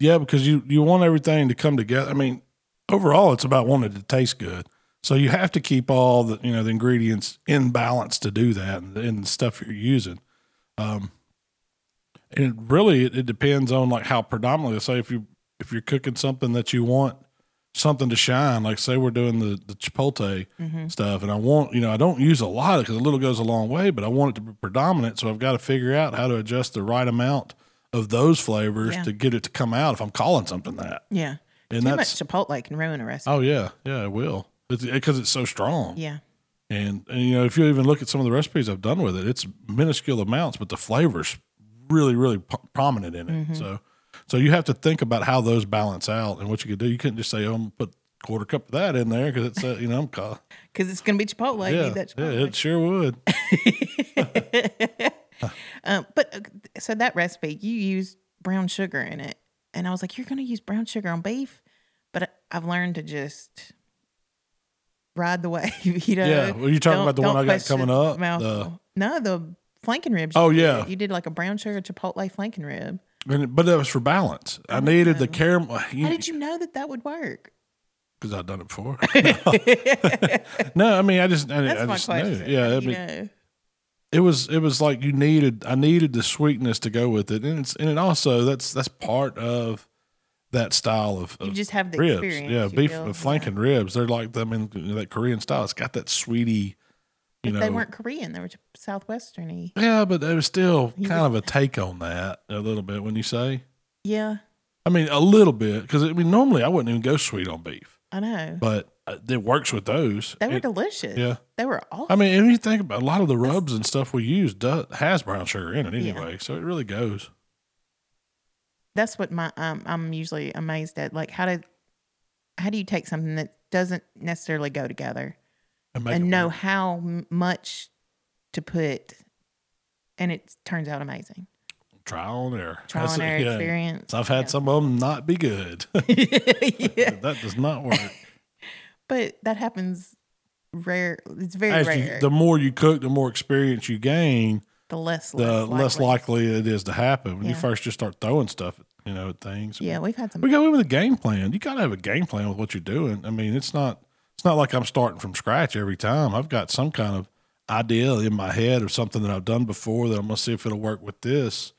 Yeah, because you want everything to come together. I mean, overall, it's about wanting it to taste good. So you have to keep all the, you know, the ingredients in balance to do that, and the stuff you're using. And really, it depends on like how predominantly. Say if you're cooking something that you want something to shine, like say we're doing the chipotle mm-hmm. stuff, and I want, you know, I don't use a lot because a little goes a long way, but I want it to be predominant. So I've got to figure out how to adjust the right amount of those flavors to get it to come out if I'm calling something that. Yeah, and too much chipotle can ruin a recipe. Oh yeah, it will. Because it's so strong. Yeah. And, you know, if you even look at some of the recipes I've done with it, it's minuscule amounts, but the flavor's really, really prominent in it. Mm-hmm. So you have to think about how those balance out and what you could do. You couldn't just say, oh, I'm going to put a quarter cup of that in there because it's, you know, I'm caught. Because it's going to be Chipotle. Yeah, that Chipotle. Yeah, it sure would. But so that recipe, you used brown sugar in it. And I was like, you're going to use brown sugar on beef? But I've learned to just... ride the wave, you know. Yeah, well, you're talking about the one I got coming up. The flanking ribs. Oh, yeah. You did like a brown sugar chipotle flanking rib. But that was for balance. I needed the caramel. How did you know that would work? Because I've done it before. No, I mean, I just knew. Yeah, it was like I needed the sweetness to go with it, and it also that's part of that style of you just have the ribs. Experience. Yeah, beef flanking ribs. They're like them in that Korean style. It's got that sweetie, you know. They weren't Korean. They were Southwestern-y. Yeah, but there was still kind of a take on that a little bit, wouldn't you say? Yeah. I mean, a little bit. Because, I mean, normally I wouldn't even go sweet on beef. I know. But it works with those. They were delicious. Yeah. They were awesome. I mean, if you think about it, a lot of the rubs and stuff we use has brown sugar in it anyway. Yeah. So it really goes. That's what I'm usually amazed at. Like, how do you take something that doesn't necessarily go together and know how much to put, and it turns out amazing. Trial and error. Trial and error experience. So I've had some of them not be good. That does not work. But that happens rare. It's very rare. The more you cook, the more experience you gain. The less likely it is to happen when you first just start throwing stuff, you know, at things. Yeah, we've had some. We go in with a game plan. You got to have a game plan with what you're doing. I mean, it's not like I'm starting from scratch every time. I've got some kind of idea in my head of something that I've done before that I'm gonna see if it'll work with this.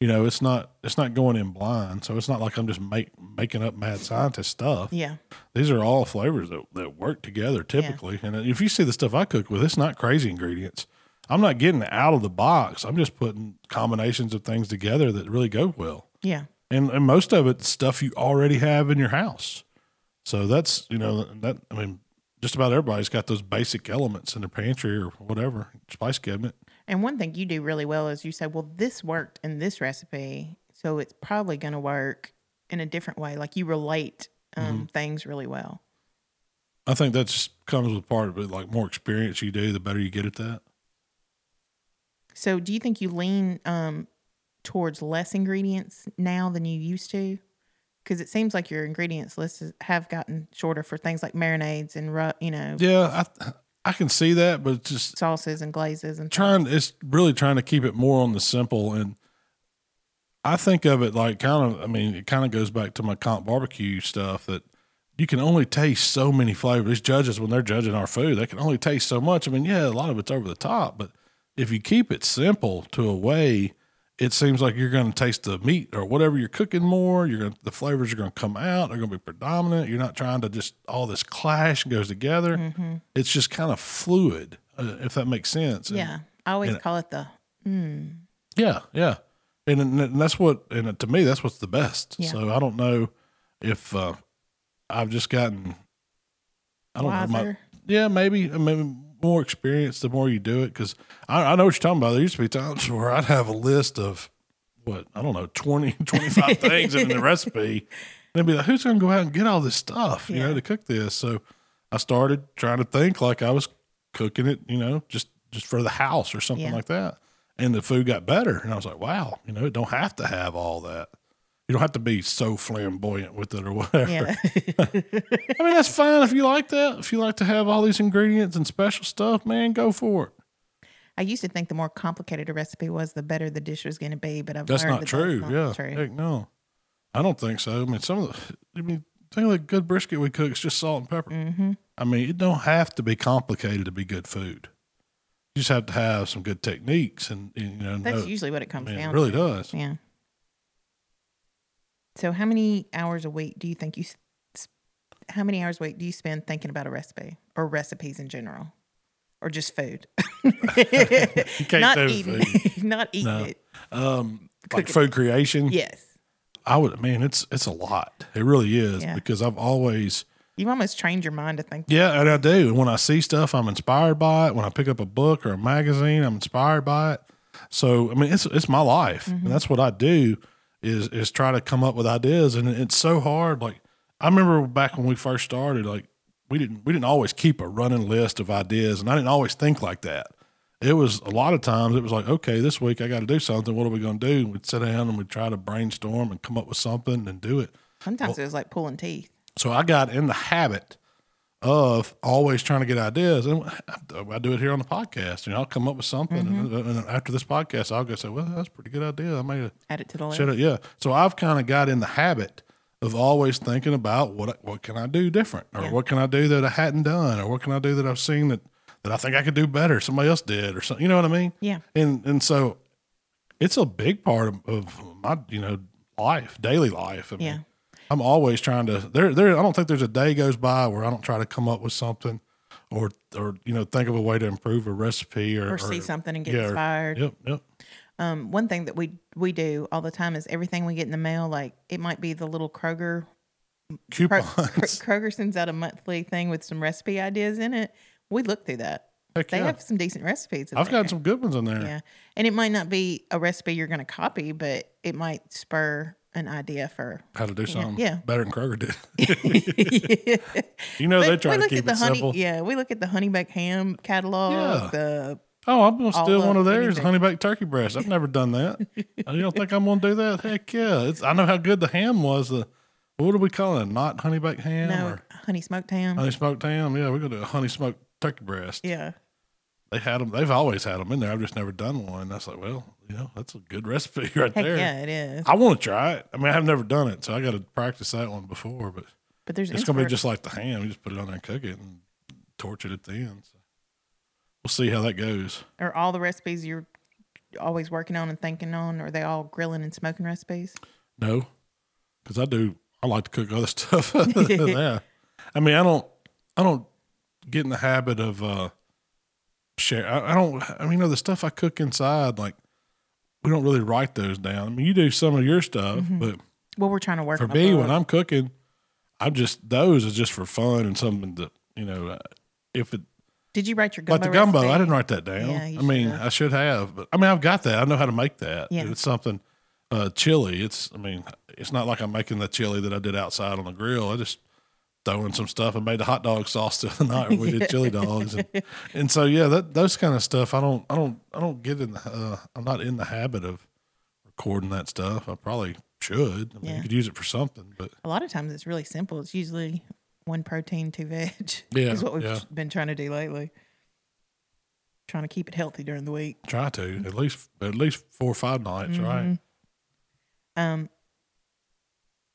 You know, it's not going in blind. So it's not like I'm just making up mad scientist stuff. Yeah, these are all flavors that work together typically. Yeah. And if you see the stuff I cook with, it's not crazy ingredients. I'm not getting out of the box. I'm just putting combinations of things together that really go well. Yeah. And most of it's stuff you already have in your house. So that's, you know, just about everybody's got those basic elements in their pantry or whatever, spice cabinet. And one thing you do really well is you say, well, this worked in this recipe, so it's probably going to work in a different way. Like you relate things really well. I think that just comes with part of it. Like more experience you do, the better you get at that. So do you think you lean towards less ingredients now than you used to? Because it seems like your ingredients lists have gotten shorter for things like marinades and, you know. Yeah, I can see that, but it's just. Sauces and glazes and things. It's really trying to keep it more on the simple. And I think of it like it kind of goes back to my comp barbecue stuff that you can only taste so many flavors. These judges, when they're judging our food, they can only taste so much. I mean, yeah, a lot of it's over the top, but. If you keep it simple to a way, it seems like you're going to taste the meat or whatever you're cooking more. The flavors are going to come out. They're going to be predominant. You're not trying to just all this clash goes together. Mm-hmm. It's just kind of fluid, if that makes sense. Yeah, I always call it the. Mm. Yeah, and that's what. And to me, that's what's the best. Yeah. So I don't know if I've just gotten. I don't know. Maybe. More experience the more you do it, because I know what you're talking about. There used to be times where I'd have a list of 20, 25 things in the recipe, and I'd be like, who's going to go out and get all this stuff, you know, to cook this? So I started trying to think like I was cooking it, you know, just for the house or something like that. And the food got better. And I was like, wow, you know, it don't have to have all that. You don't have to be so flamboyant with it or whatever. Yeah. I mean, that's fine if you like that. If you like to have all these ingredients and special stuff, man, go for it. I used to think the more complicated a recipe was, the better the dish was going to be, but I've learned that's not true. That's not true. Heck no. I don't think so. I mean, think of the good brisket we cook, it's just salt and pepper. Mm-hmm. I mean, it don't have to be complicated to be good food. You just have to have some good techniques, and that's usually what it comes down to. It really does. Yeah. So, how many hours a week do you spend thinking about a recipe or recipes in general, or just food? Not eating it. Like food creation. Yes. It's a lot. It really is, because I've always. You almost trained your mind to think. Yeah, and I do. And when I see stuff, I'm inspired by it. When I pick up a book or a magazine, I'm inspired by it. So, I mean, it's my life, mm-hmm. and that's what I do is try to come up with ideas. And it's so hard. Like, I remember back when we first started, like we didn't always keep a running list of ideas, and I didn't always think like that. It was a lot of times it was like, okay, this week I got to do something. What are we going to do? We'd sit down and we'd try to brainstorm and come up with something and do it. Sometimes it was like pulling teeth. So I got in the habit of always trying to get ideas. And I do it here on the podcast. I'll come up with something. Mm-hmm. And after this podcast, I'll go say, well, that's a pretty good idea. I made it. Add it to the list. Yeah. So I've kind of got in the habit of always thinking about what can I do different, or what can I do that I hadn't done, or what can I do that I've seen that I think I could do better, somebody else did, or something. You know what I mean? Yeah. And so it's a big part of my, life, daily life. I mean, I'm always trying to, I don't think there's a day goes by where I don't try to come up with something or think of a way to improve a recipe or see something and get inspired. Yep. One thing that we do all the time is everything we get in the mail, like it might be the little Kroger coupons. Kroger sends out a monthly thing with some recipe ideas in it. We look through that. They have some decent recipes in there. I've got some good ones in there. Yeah. And it might not be a recipe you're going to copy, but it might spur an idea for how to do something better than Kroger did. They try to keep it simple. Yeah, we look at the Honey Baked ham catalog. Yeah. I'm going to steal one of theirs, the Honey Baked turkey breast. I've never done that. You don't think I'm going to do that? Heck yeah. I know how good the ham was. What do we call it? Not Honey Baked ham? No, or Honey Smoked ham. Honey Smoked ham. Yeah, we're going to do a Honey Smoked turkey breast. Yeah. They had them. They've always had them in there. I've just never done one. That's like, well, that's a good recipe right there. Yeah, it is. I want to try it. I mean, I've never done it, so I got to practice that one before. But it's going to be just like the ham. You just put it on there and cook it and torch it at the end. So we'll see how that goes. Are all the recipes you're always working on and thinking on, are they all grilling and smoking recipes? No, because I like to cook other stuff. Yeah. I mean, I don't get in the habit of share. The stuff I cook inside, like we don't really write those down. I mean, you do some of your stuff, mm-hmm. but we're trying to work for me when I'm cooking. I'm just those is just for fun and something that if it. Did you write your gumbo? Like the gumbo, recipe? I didn't write that down. Yeah, I should have, but I've got that. I know how to make that. Yeah. It's something chili. It's not like I'm making the chili that I did outside on the grill. I just throwing some stuff and made the hot dog sauce the other night where we did chili dogs and so those kind of stuff I don't get in the, I'm not in the habit of recording that stuff. I probably should. You could use it for something, but a lot of times it's really simple. It's usually one protein, two veg. Is what we've been trying to do lately. Trying to keep it healthy during the week. Try to at least 4 or 5 nights, mm-hmm. right?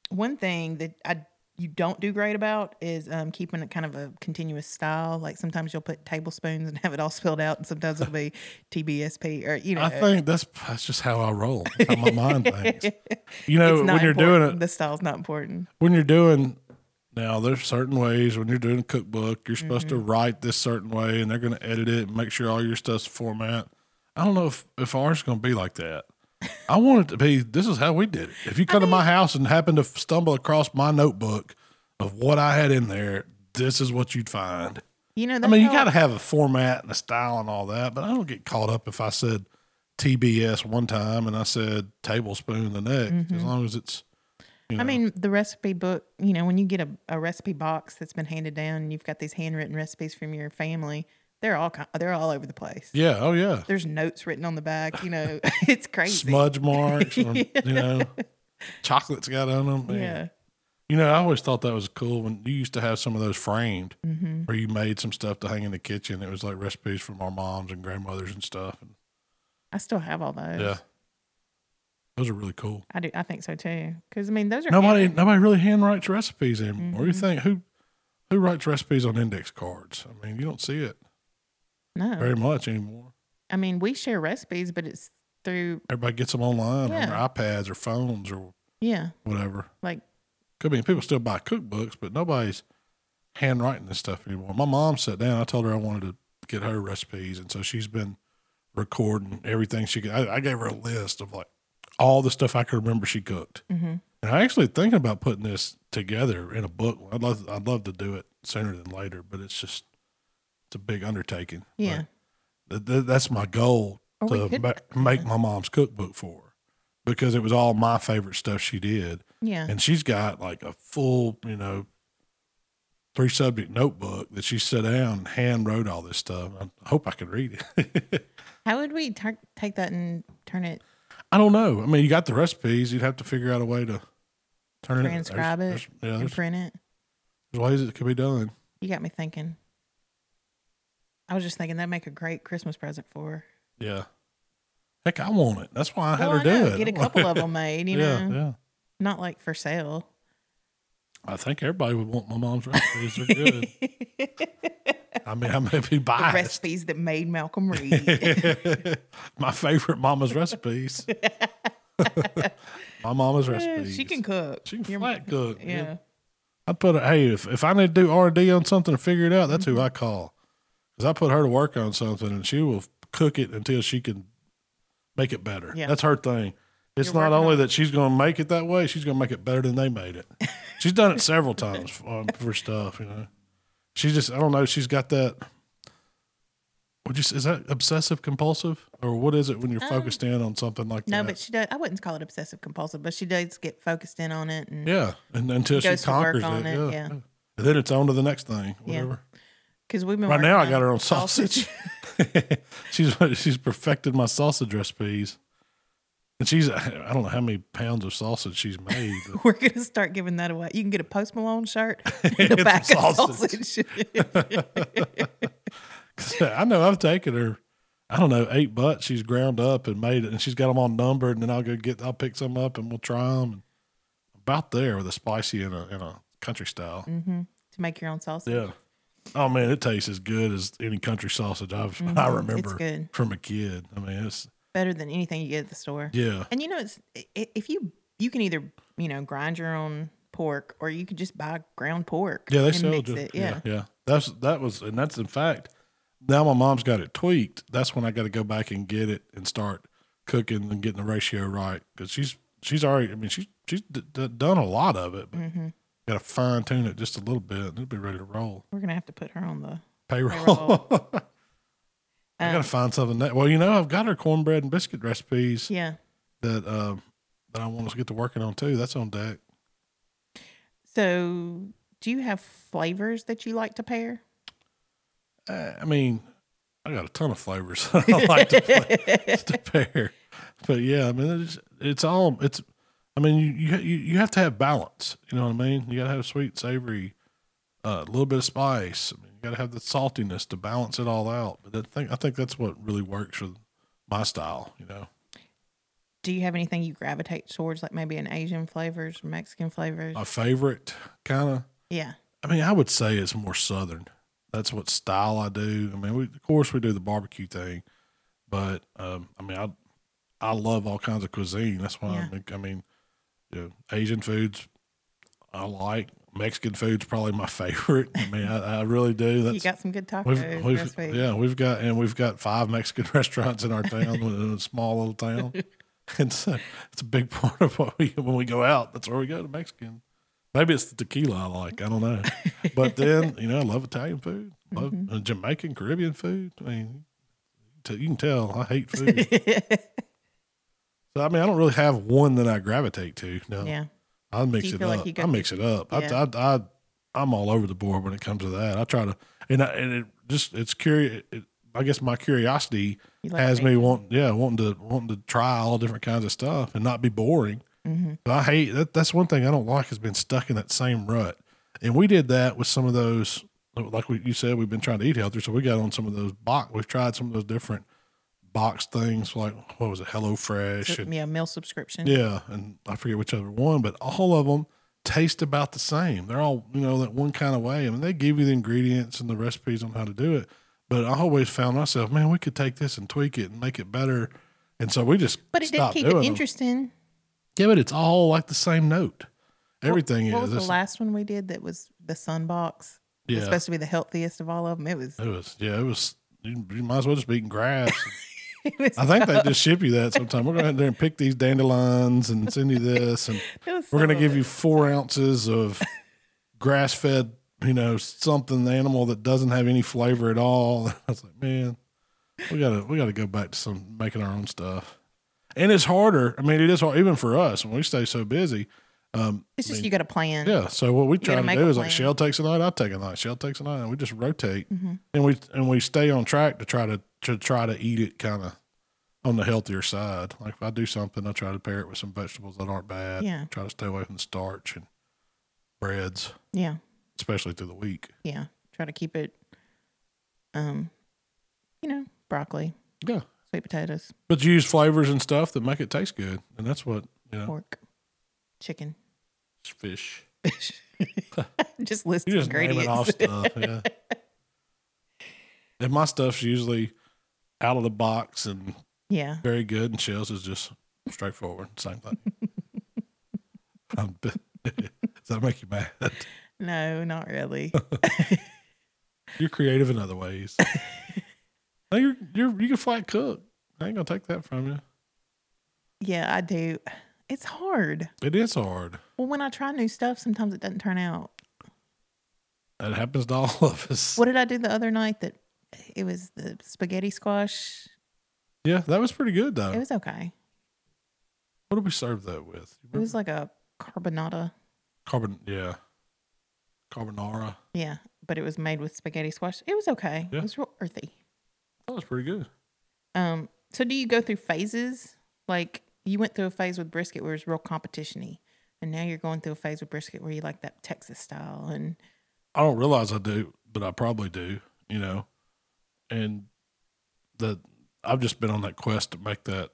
One thing that you don't do great about is keeping it kind of a continuous style. Like sometimes you'll put tablespoons and have it all spelled out, and sometimes it'll be TBSP or I think that's just how I roll. That's how my mind thinks. When you're doing it, the style's not important. Now there's certain ways when you're doing a cookbook, you're supposed mm-hmm. to write this certain way, and they're going to edit it and make sure all your stuff's format. I don't know if ours is going to be like that. I want it to be, this is how we did it. If you come to my house and happen to stumble across my notebook of what I had in there, this is what you'd find. You got to have a format and a style and all that, but I don't get caught up if I said TBS one time and I said tablespoon the next, mm-hmm. as long as it's, the recipe book, when you get a recipe box that's been handed down and you've got these handwritten recipes from your family, they're all over the place. Yeah. Oh yeah. There's notes written on the back. It's crazy. Smudge marks. Chocolate's got on them. Man. Yeah. You know, I always thought that was cool when you used to have some of those framed where you made some stuff to hang in the kitchen. It was like recipes from our moms and grandmothers and stuff. And I still have all those. Yeah. Those are really cool. I do. I think so too. Because, I mean, those are nobody really handwrites recipes anymore. You think who writes recipes on index cards? I mean, you don't see it very much anymore. I mean, we share recipes, but it's through everybody gets them online on their iPads or phones or whatever. Like, I mean, people still buy cookbooks, but nobody's handwriting this stuff anymore. My mom sat down. I told her I wanted to get her recipes, and so she's been recording everything she could. I gave her a list of like all the stuff I could remember she cooked. And I actually thinking about putting this together in a book. I'd love to do it sooner than later, but it's a big undertaking. Yeah, like, that's my goal to make my mom's cookbook for her, because it was all my favorite stuff she did. Yeah. And she's got like a full, 3-subject notebook that she sat down and hand wrote all this stuff. I hope I can read it. How would we take that and turn it? I don't know. I mean, you got the recipes. You'd have to figure out a way to transcribe it and print it. There's ways it could be done. You got me thinking. I was just thinking that'd make a great Christmas present for her. Yeah. Heck, I want it. That's why I had her do it. Get a couple of them made, you know. Yeah. Not like for sale. I think everybody would want my mom's recipes. They're good. I mean, I may be biased. The recipes that made Malcolm Reed. My favorite mama's recipes. My mama's recipes. She can cook. She can flat cook. Yeah. I put her, if I need to do R&D on something and figure it out, that's who I call. Because I put her to work on something and she will cook it until she can make it better. Yeah. That's her thing. It's not only that she's going to make it that way, she's going to make it better than they made it. She's done it several times for stuff, She's just, I don't know, she's got that, is that obsessive compulsive? Or what is it when you're focused in on something like that? No, but she does, I wouldn't call it obsessive compulsive, but she does get focused in on it. And and until she conquers it. Yeah. And then it's on to the next thing, whatever. Yeah. Because we've been right now, I got her on sausage. she's perfected my sausage recipes. And I don't know how many pounds of sausage she's made. We're going to start giving that away. You can get a Post Malone shirt in the back of sausage. I know I've taken her, I don't know, 8 butts she's ground up and made it. And she's got them all numbered. And then I'll pick some up and we'll try them. And about there with a spicy and a country style. Mm-hmm. To make your own sausage. Yeah. Oh, man, it tastes as good as any country sausage I remember from a kid. I mean, it's better than anything you get at the store. Yeah. And it's if you can either, grind your own pork or you could just buy ground pork. Yeah, they sell it. Yeah. Yeah. That's in fact, now my mom's got it tweaked. That's when I got to go back and get it and start cooking and getting the ratio right, because she's already, she's done a lot of it, but got to fine tune it just a little bit and it'll be ready to roll. We're going to have to put her on the payroll. I gotta find something that. Well, I've got her cornbread and biscuit recipes. Yeah, that I want us to get to working on too. That's on deck. So, do you have flavors that you like to pair? I got a ton of flavors that I like to pair. But yeah, it's all. I mean, you have to have balance. You know what I mean? You gotta have sweet, savory, a little bit of spice. Got to have the saltiness to balance it all out. But I think that's what really works with my style, Do you have anything you gravitate towards, like maybe an Asian flavors, Mexican flavors? My favorite, kind of? Yeah. I would say it's more Southern. That's what style I do. We do the barbecue thing. But, I love all kinds of cuisine. That's why Asian foods I like. Mexican food's probably my favorite. I really do. You got some good tacos. We've got 5 Mexican restaurants in our town, in a small little town. And so it's a big part of what when we go out, that's where we go to Mexican. Maybe it's the tequila I like. I don't know. But then, I love Italian food, love Jamaican, Caribbean food. You can tell I hate food. So, I don't really have one that I gravitate to. No. Yeah. I mix it up. I mix it up. I'm all over the board when it comes to that. I try to, and it just, it's curious. I guess my curiosity has me wanting to try all different kinds of stuff and not be boring. Mm-hmm. I hate that. That's one thing I don't like, has been stuck in that same rut. And we did that with some of those, like you said, we've been trying to eat healthier. So we got on some of those we've tried some of those different box things, like what was it? HelloFresh. Yeah. Meal subscription. Yeah. And I forget which other one, but all of them taste about the same. They're all, that one kind of way. I mean, they give you the ingredients and the recipes on how to do it. But I always found myself, man, we could take this and tweak it and make it better. And so we just stopped doing it. But it did keep it interesting. Them. Yeah, but it's all like the same note. Everything is. What was the last one we did that was the sunbox? Yeah. It was supposed to be the healthiest of all of them. It was. You might as well just be eating grass. I think they just ship you that sometime. We're going to go out there and pick these dandelions and send you this. And we're going to give you 4 ounces of grass-fed, something, the animal that doesn't have any flavor at all. I was like, man, we got to go back to making our own stuff. And it's harder. I mean, it is hard, even for us, when we stay so busy. You got to plan. Yeah. So what we try to do is like, Shell takes a night, I take a night. Shell takes a night, and we just rotate, mm-hmm. and we stay on track to try to eat it kind of on the healthier side. Like if I do something, I try to pair it with some vegetables that aren't bad. Yeah. Try to stay away from the starch and breads. Yeah. Especially through the week. Yeah. Try to keep it, broccoli. Yeah. Sweet potatoes. But you use flavors and stuff that make it taste good, and that's what pork, chicken. Fish. Just list you just ingredients. Naming off stuff, yeah. And my stuff's usually out of the box and very good, and Shell's is just straightforward, same thing. Does that make you mad? No, not really. You're creative in other ways. No, you can flat cook. I ain't gonna take that from you. Yeah, I do. It's hard. It is hard. Well, when I try new stuff, sometimes it doesn't turn out. That happens to all of us. What did I do the other night that it was the spaghetti squash? Yeah, that was pretty good, though. It was okay. What did we serve that with? It was like a carbonata. Carbonara. Yeah, but it was made with spaghetti squash. It was okay. Yeah. It was real earthy. That was pretty good. So do you go through phases? Like, you went through a phase with brisket where it was real competition-y, and now you're going through a phase with brisket where you like that Texas style. And I don't realize I do, but I probably do, And I've just been on that quest to make that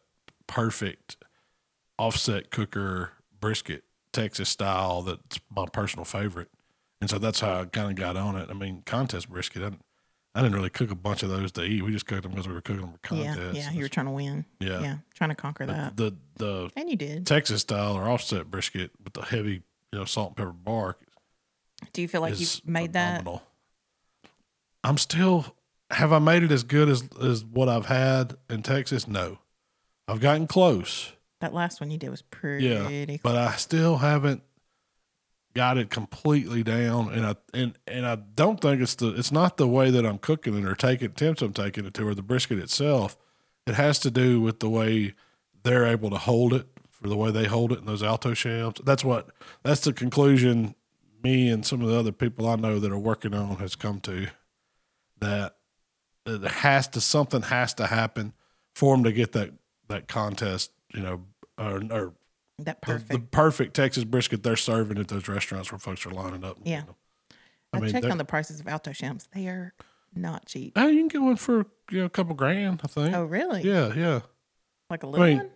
perfect offset cooker brisket Texas style that's my personal favorite. And so that's how I kind of got on it. I mean, contest brisket, I didn't really cook a bunch of those to eat. We just cooked them because we were cooking them for contests. Yeah, you were trying to win. Yeah. Yeah, trying to conquer that. The and you did. Texas style or offset brisket with the heavy, salt and pepper bark. Do you feel like you've made phenomenal. That? I'm still, have I made it as good as what I've had in Texas? No. I've gotten close. That last one you did was pretty close. But I still haven't got it completely down, and I don't think it's not the way that I'm cooking it or attempts I'm taking it to, or the brisket itself. It has to do with the way they're able to hold it, for the way they hold it in those Alto Shams. That's the conclusion me and some of the other people I know that are working on has come to, that it something has to happen for them to get that contest, or that perfect. The perfect Texas brisket they're serving at those restaurants where folks are lining up. Yeah. I checked on the prices of Alto Shams. They are not cheap. Oh, you can get one for a couple grand, I think. Oh, really? Yeah, yeah. Like a little one?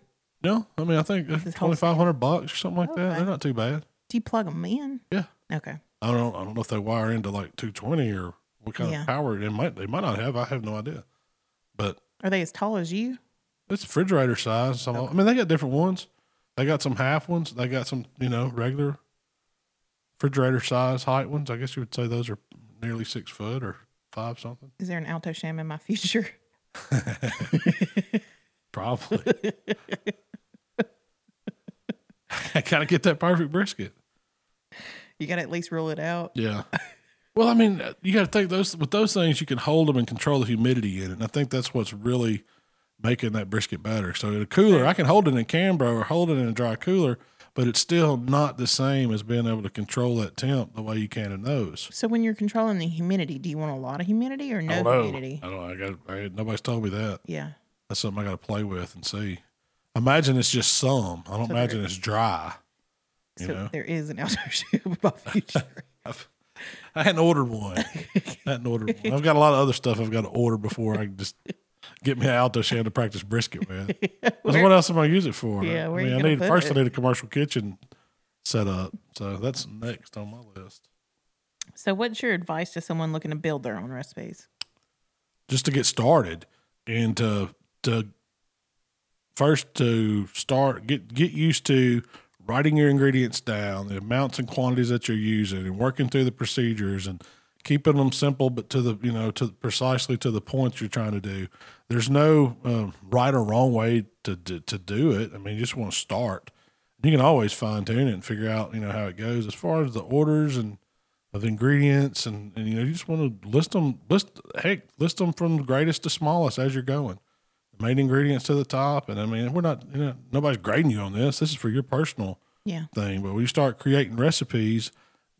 No. I think $2,500 or something like that. Okay. They're not too bad. Do you plug them in? Yeah. Okay. I don't know if they wire into like 220 or what kind of power they might not have. I have no idea. But are they as tall as you? It's refrigerator size. So okay. They got different ones. They got some half ones. They got some, regular refrigerator size height ones. I guess you would say those are nearly 6 foot or 5 something. Is there an Alto Sham in my future? Probably. I gotta get that perfect brisket. You gotta at least rule it out. Yeah. Well, you gotta think with those things you can hold them and control the humidity in it. And I think that's what's really making that brisket batter. So in a cooler, I can hold it in a Cambro or hold it in a dry cooler, but it's still not the same as being able to control that temp the way you can in those. So when you're controlling the humidity, do you want a lot of humidity or no humidity? I don't know. Nobody's told me that. Yeah. That's something I got to play with and see. I imagine it's just some. I don't imagine it's dry. You know? There is an outdoor shoe by Future. I hadn't ordered one. I've got a lot of other stuff I've got to order before I can just get me an Alto Sham to practice brisket with. Because what else am I use it for? Yeah, where I need first it? I need a commercial kitchen set up. So that's next on my list. So what's your advice to someone looking to build their own recipes? Just to get started and to start get used to writing your ingredients down, the amounts and quantities that you're using, and working through the procedures and keeping them simple, but precisely to the points you're trying to do. There's no right or wrong way to do it. I mean, you just want to start. You can always fine tune it and figure out how it goes as far as the orders and of ingredients and you just want to list them from the greatest to smallest as you're going. The main ingredients to the top. And I mean, we're not, nobody's grading you on this. This is for your personal thing. But when you start creating recipes,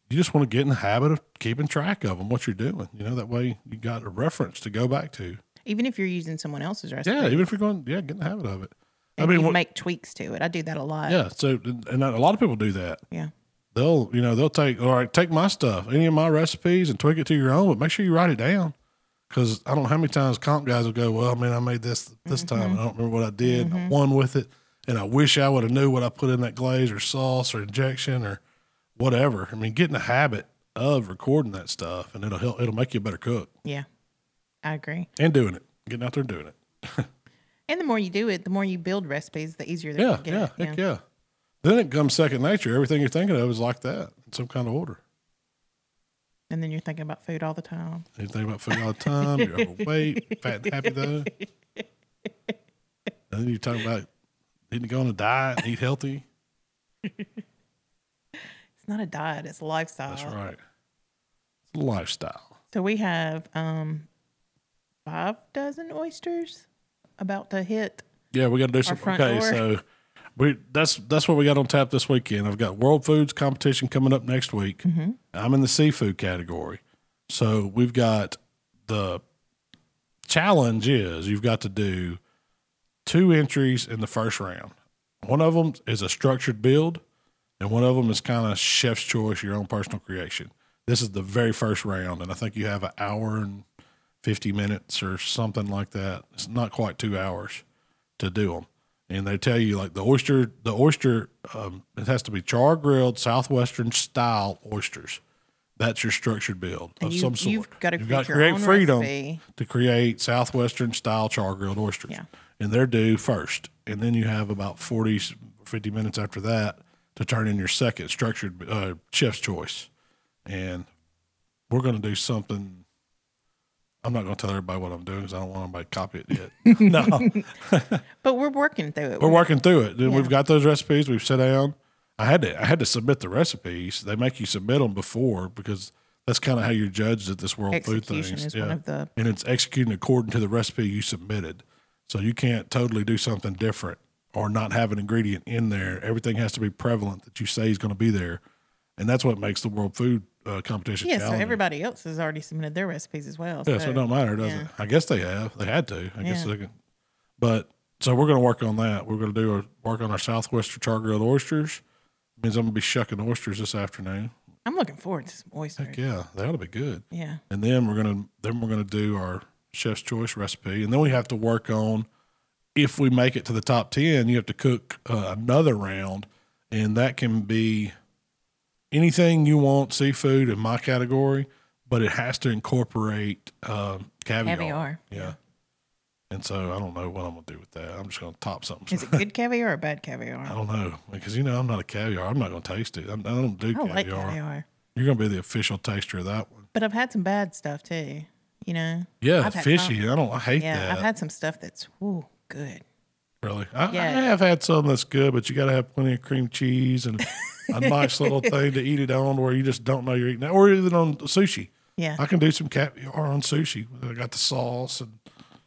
you just want to get in the habit of keeping track of them, what you're doing. That way you got a reference to go back to. Even if you're using someone else's recipe. Yeah, even if you're going, get in the habit of it. And make tweaks to it. I do that a lot. Yeah, so, and a lot of people do that. Yeah. They'll take, all right, take my stuff, any of my recipes and tweak it to your own, but make sure you write it down. Because I don't know how many times comp guys will go, well, I mean, I made this time, and I don't remember what I did, and I won with it, and I wish I would have knew what I put in that glaze or sauce or injection or whatever. I mean, get in the habit of recording that stuff, and it'll help. It'll make you a better cook. Yeah, I agree. And doing it. Getting out there and doing it. And the more you do it, the more you build recipes, the easier they're going to get. Yeah, yeah. Then it becomes second nature. Everything you're thinking of is like that in some kind of order. And then you're thinking about food all the time. You're thinking about food all the time. You're overweight, fat and happy though. And then you're talking about needing to go on a diet and eat healthy. It's not a diet. It's a lifestyle. That's right. It's a lifestyle. So we have 5 dozen oysters about to hit. Yeah, we got to do some. Okay, door. So that's what we got on tap this weekend. I've got World Foods competition coming up next week. Mm-hmm. I'm in the seafood category. So we've got the challenge is you've got to do 2 entries in the first round. One of them is a structured build, and one of them is kind of chef's choice, your own personal creation. This is the very first round, and I think you have an hour and 50 minutes or something like that. It's not quite 2 hours to do them. And they tell you, like, the oyster, it has to be char-grilled, Southwestern-style oysters. That's your structured build of some sort. You've got to create freedom recipe to create Southwestern-style char-grilled oysters. Yeah. And they're due first. And then you have about 40 or 50 minutes after that to turn in your second structured chef's choice. And we're going to do something. I'm not going to tell everybody what I'm doing because I don't want anybody to copy it yet. No. But we're working through it. Then we've got those recipes. We've sat down. I had to submit the recipes. They make you submit them before because that's kind of how you're judged at this World Food thing. And it's executing according to the recipe you submitted. So you can't totally do something different or not have an ingredient in there. Everything has to be prevalent that you say is going to be there. And that's what makes the World Food competition. Yeah, calendar. So everybody else has already submitted their recipes as well. Yeah, so it don't matter, does it? I guess they have. They had to. I guess they can. But so we're going to work on that. We're going to work on our Southwestern char-grilled oysters. It means I'm going to be shucking oysters this afternoon. I'm looking forward to some oysters. Heck yeah, they ought to be good. Yeah. And then we're going to do our chef's choice recipe, and then we have to work on if we make it to the top 10. You have to cook another round, and that can be anything you want, seafood in my category, but it has to incorporate caviar. Yeah. And so I don't know what I'm going to do with that. I'm just going to top something. Is it good caviar or bad caviar? I don't know. Because, I'm not a caviar. I'm not going to taste it. I don't do caviar. I like caviar. You're going to be the official taster of that one. But I've had some bad stuff, too, Yeah, fishy. I hate that. Yeah, I've had some stuff that's, good. Really? I have had some that's good, but you got to have plenty of cream cheese and a nice little thing to eat it on where you just don't know you're eating it, or even on sushi. Yeah. I can do some caviar on sushi. I got the sauce. And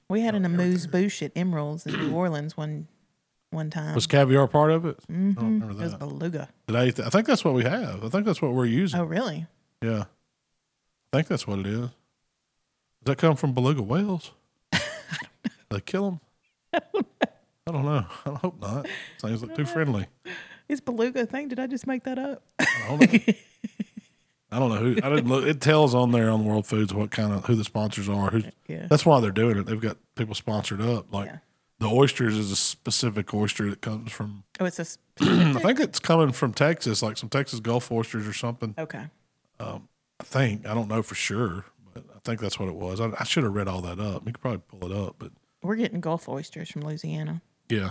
we had an amuse-bouche at Emerald's in New Orleans one time. Was caviar part of it? Mm-hmm. I don't remember that. It was beluga. I think that's what we have. I think that's what we're using. Oh, really? Yeah. I think that's what it is. Does that come from beluga whales? I don't know. They kill them? I don't know. I don't know. I hope not. Sounds like too friendly. It's Beluga thing. Did I just make that up? I don't know. I don't know who. I didn't look. It tells on there on World Foods what kind of, who the sponsors are. Yeah. That's why they're doing it. They've got people sponsored up. Like the oysters is a specific oyster that comes from. Oh, it's a specific? I think it's coming from Texas, like some Texas Gulf oysters or something. Okay. I think. I don't know for sure, but I think that's what it was. I should have read all that up. We could probably pull it up, but. We're getting Gulf oysters from Louisiana. Yeah.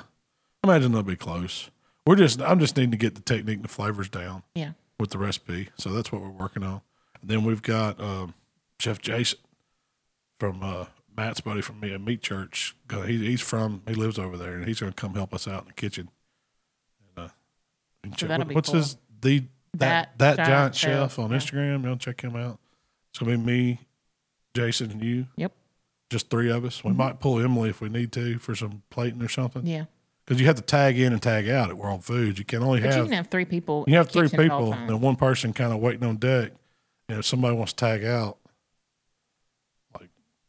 I imagine they'll be close. I'm just needing to get the technique and the flavors down. Yeah. With the recipe. So that's what we're working on. And then we've got Chef Jason from Matt's buddy from me at Meat Church. He lives over there, and he's going to come help us out in the kitchen. And so what's cool. His that giant chef on Instagram? Y'all check him out. It's going to be me, Jason, and you. Yep. Just three of us. We might pull Emily if we need to for some plating or something. Yeah. Because you have to tag in and tag out at World Foods. You can only have. You can have three people. You have three people, and then one person kind of waiting on deck. And if somebody wants to tag out,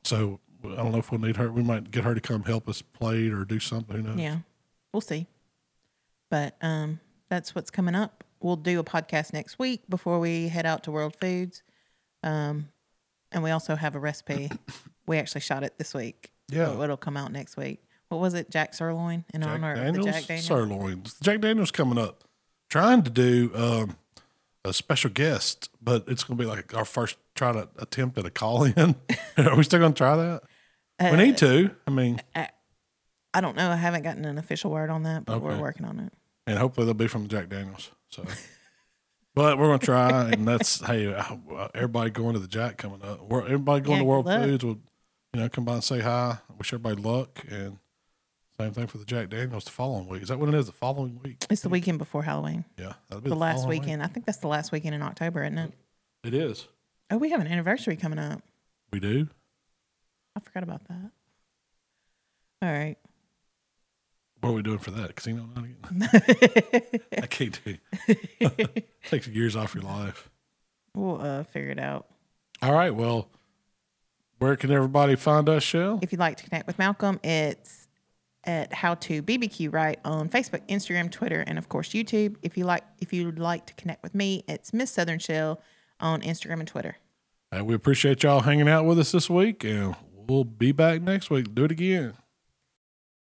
so I don't know if we'll need her. We might get her to come help us plate or do something. Who knows? Yeah, we'll see. But that's what's coming up. We'll do a podcast next week before we head out to World Foods, and we also have a recipe. We actually shot it this week. Yeah, so it'll come out next week. What was it, Jack Sirloin in honor of the Jack Daniels? Sirloins. Jack Daniels coming up. Trying to do a special guest, but it's going to be like our first try to attempt at a call-in. Are we still going to try that? We need to. I mean. I don't know. I haven't gotten an official word on that, but we're working on it. And hopefully they'll be from Jack Daniels. So, but we're going to try, and that's, hey, everybody going to the Jack coming up. Everybody going to World Foods will, come by and say hi. Wish everybody luck, and. Same thing for the Jack Daniels the following week. Is that when it is, the following week? It's the weekend before Halloween. Yeah. That'll be the last weekend. Week. I think that's the last weekend in October, isn't it? It is. Oh, we have an anniversary coming up. We do? I forgot about that. All right. What are we doing for that? Casino night again? I can't do it. Takes years off your life. We'll figure it out. All right. Well, where can everybody find us, Shell? If you'd like to connect with Malcolm, it's at How To BBQ Right on Facebook, Instagram, Twitter, and of course YouTube. If you'd like to connect with me, it's Miss Southern Shell on Instagram and Twitter. We appreciate y'all hanging out with us this week, and we'll be back next week. Do it again.